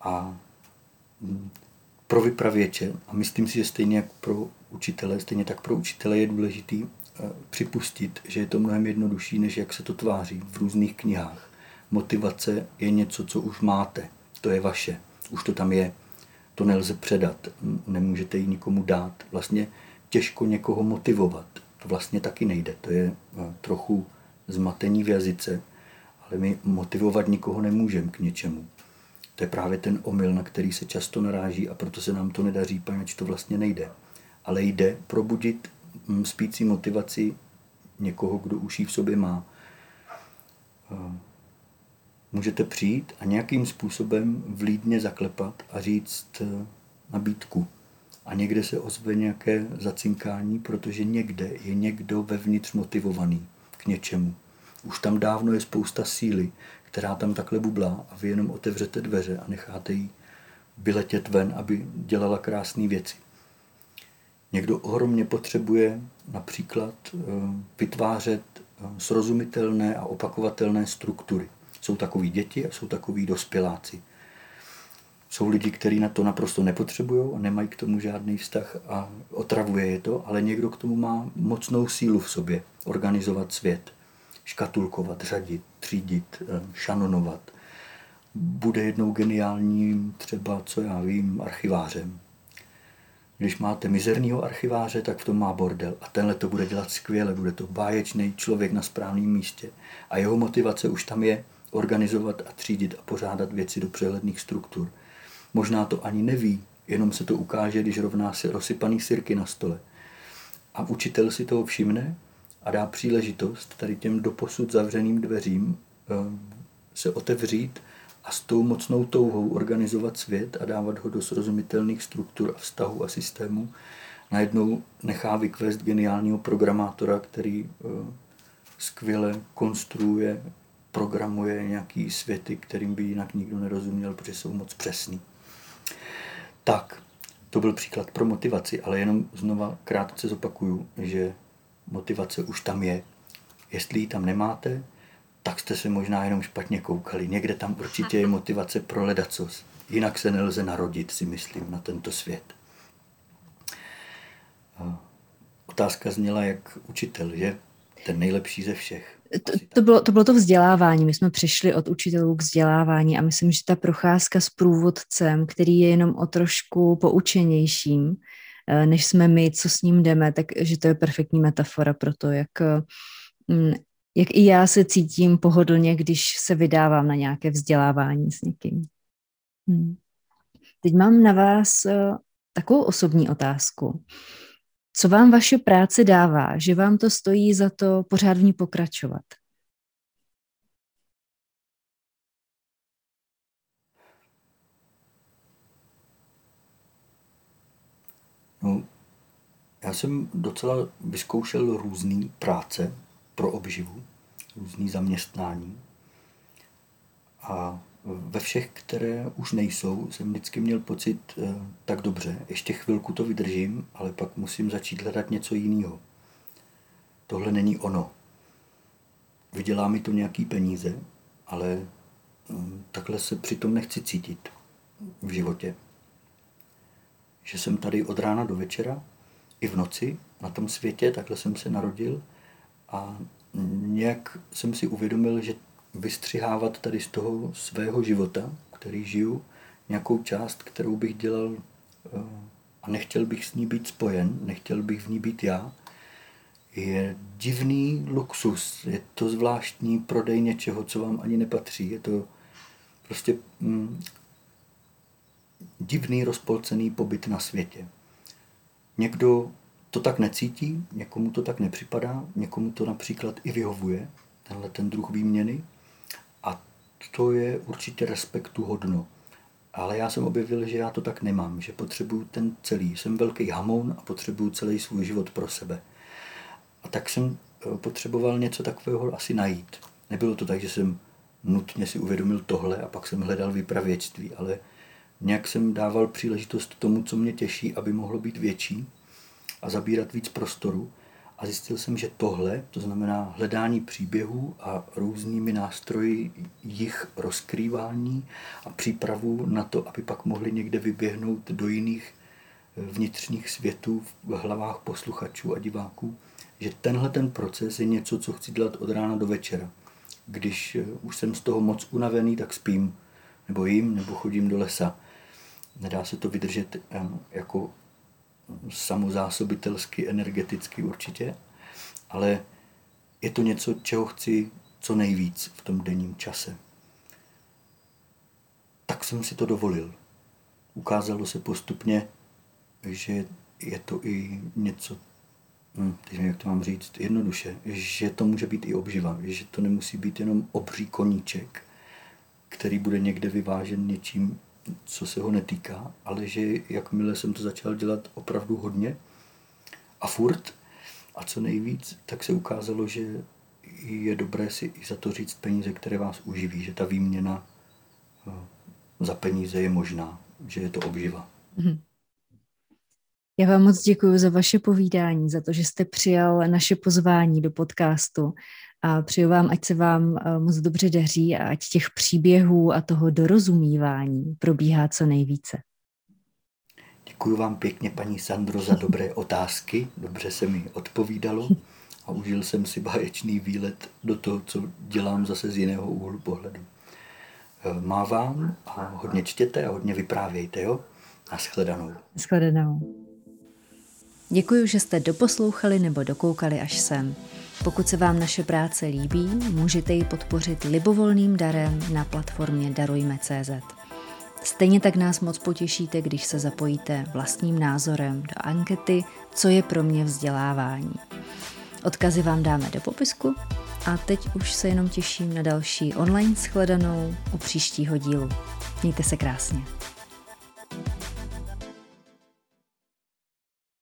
a pro vypravěče, a myslím si, že stejně jak pro učitele, stejně tak pro učitele je důležitý připustit, že je to mnohem jednodušší, než jak se to tváří v různých knihách. Motivace je něco, co už máte, to je vaše, už to tam je, to nelze předat, nemůžete ji nikomu dát, vlastně těžko někoho motivovat, to vlastně taky nejde, to je trochu zmatení v jazyce, ale my motivovat nikoho nemůžeme k něčemu. To je právě ten omyl, na který se často naráží a proto se nám to nedaří, poněvadž to vlastně nejde. Ale jde probudit spící motivaci někoho, kdo už ji v sobě má. Můžete přijít a nějakým způsobem vlídně zaklepat a říct nabídku. A někde se ozve nějaké zacinkání, protože někde je někdo vevnitř motivovaný k něčemu. Už tam dávno je spousta síly, která tam takhle bublá a vy jenom otevřete dveře a necháte ji vyletět ven, aby dělala krásné věci. Někdo ohromně potřebuje například vytvářet srozumitelné a opakovatelné struktury. Jsou takový děti a jsou takový dospěláci. Jsou lidi, kteří na to naprosto nepotřebují a nemají k tomu žádný vztah a otravuje je to, ale někdo k tomu má mocnou sílu v sobě organizovat svět. Škatulkovat, řadit, třídit, šanonovat. Bude jednou geniálním třeba, co já vím, archivářem. Když máte mizernýho archiváře, tak v tom má bordel. A tenhle to bude dělat skvěle, bude to báječný člověk na správném místě. A jeho motivace už tam je organizovat a třídit a pořádat věci do přehledných struktur. Možná to ani neví, jenom se to ukáže, když rovná se rozsypaný sirky na stole. A učitel si toho všimne a dá příležitost tady těm doposud zavřeným dveřím se otevřít a s tou mocnou touhou organizovat svět a dávat ho do srozumitelných struktur a vztahů a systémů. Najednou nechá vykvést geniálního programátora, který skvěle konstruuje, programuje nějaký světy, kterým by jinak nikdo nerozuměl, protože jsou moc přesný. Tak, to byl příklad pro motivaci, ale jenom znova krátce zopakuju, že motivace už tam je. Jestli ji tam nemáte, tak jste se možná jenom špatně koukali. Někde tam určitě je motivace pro ledacos. Jinak se nelze narodit, si myslím, na tento svět. Otázka zněla, jak učitel, že? Ten nejlepší ze všech. To, to, bylo, to bylo to vzdělávání. My jsme přišli od učitelů k vzdělávání a myslím, že ta procházka s průvodcem, který je jenom o trošku poučenějším, než jsme my, co s ním jdeme, takže to je perfektní metafora pro to, jak, jak i já se cítím pohodlně, když se vydávám na nějaké vzdělávání s někým. Hmm. Teď mám na vás takovou osobní otázku. Co vám vaše práce dává, že vám to stojí za to pořád v ní pokračovat? No, já jsem docela vyzkoušel různé práce pro obživu, různé zaměstnání a ve všech, které už nejsou, jsem vždycky měl pocit eh, tak dobře, ještě chvilku to vydržím, ale pak musím začít hledat něco jiného. Tohle není ono. Vydělá mi to nějaký peníze, ale hm, takhle se přitom nechci cítit v životě. Že jsem tady od rána do večera, i v noci, na tom světě, takhle jsem se narodil a nějak jsem si uvědomil, že vystřihávat tady z toho svého života, který žiju, nějakou část, kterou bych dělal a nechtěl bych s ní být spojen, nechtěl bych v ní být já, je divný luxus, je to zvláštní prodej něčeho, co vám ani nepatří, je to prostě mm, divný rozpolcený pobyt na světě. Někdo to tak necítí, někomu to tak nepřipadá, někomu to například i vyhovuje, tenhle ten druh výměny. A to je určitě respektuhodno. Ale já jsem objevil, že já to tak nemám, že potřebuju ten celý. Jsem velký hamoun a potřebuju celý svůj život pro sebe. A tak jsem potřeboval něco takového asi najít. Nebylo to tak, že jsem nutně si uvědomil tohle a pak jsem hledal vypravěčství, ale nějak jsem dával příležitost tomu, co mě těší, aby mohlo být větší a zabírat víc prostoru. A zjistil jsem, že tohle, to znamená hledání příběhů a různými nástroji jich rozkrývání a přípravu na to, aby pak mohli někde vyběhnout do jiných vnitřních světů v hlavách posluchačů a diváků, že tenhle ten proces je něco, co chci dělat od rána do večera. Když už jsem z toho moc unavený, tak spím, nebo jím, nebo chodím do lesa. Nedá se to vydržet jako samozásobitelsky, energeticky určitě, ale je to něco, čeho chci co nejvíc v tom denním čase. Tak jsem si to dovolil. Ukázalo se postupně, že je to i něco, hm, teď nevím, jak to mám říct, jednoduše, že to může být i obživa, že to nemusí být jenom obří koníček, který bude někde vyvážen něčím, co se ho netýká, ale že jakmile jsem to začal dělat opravdu hodně a furt a co nejvíc, tak se ukázalo, že je dobré si i za to říct peníze, které vás uživí, že ta výměna za peníze je možná, že je to obživa. Já vám moc děkuji za vaše povídání, za to, že jste přijal naše pozvání do podcastu. A přeju vám, ať se vám moc dobře daří a ať těch příběhů a toho dorozumívání probíhá co nejvíce. Děkuji vám pěkně, paní Sandro, za dobré otázky. Dobře se mi odpovídalo a užil jsem si báječný výlet do toho, co dělám zase z jiného úhlu pohledu. Mávám a hodně čtěte a hodně vyprávějte, jo? Nashledanou. Nashledanou. Děkuji, že jste doposlouchali nebo dokoukali až sem. Pokud se vám naše práce líbí, můžete ji podpořit libovolným darem na platformě darujme tečka cé zet. Stejně tak nás moc potěšíte, když se zapojíte vlastním názorem do ankety Co je pro mě vzdělávání. Odkazy vám dáme do popisku a teď už se jenom těším na další online shledanou u příštího dílu. Mějte se krásně.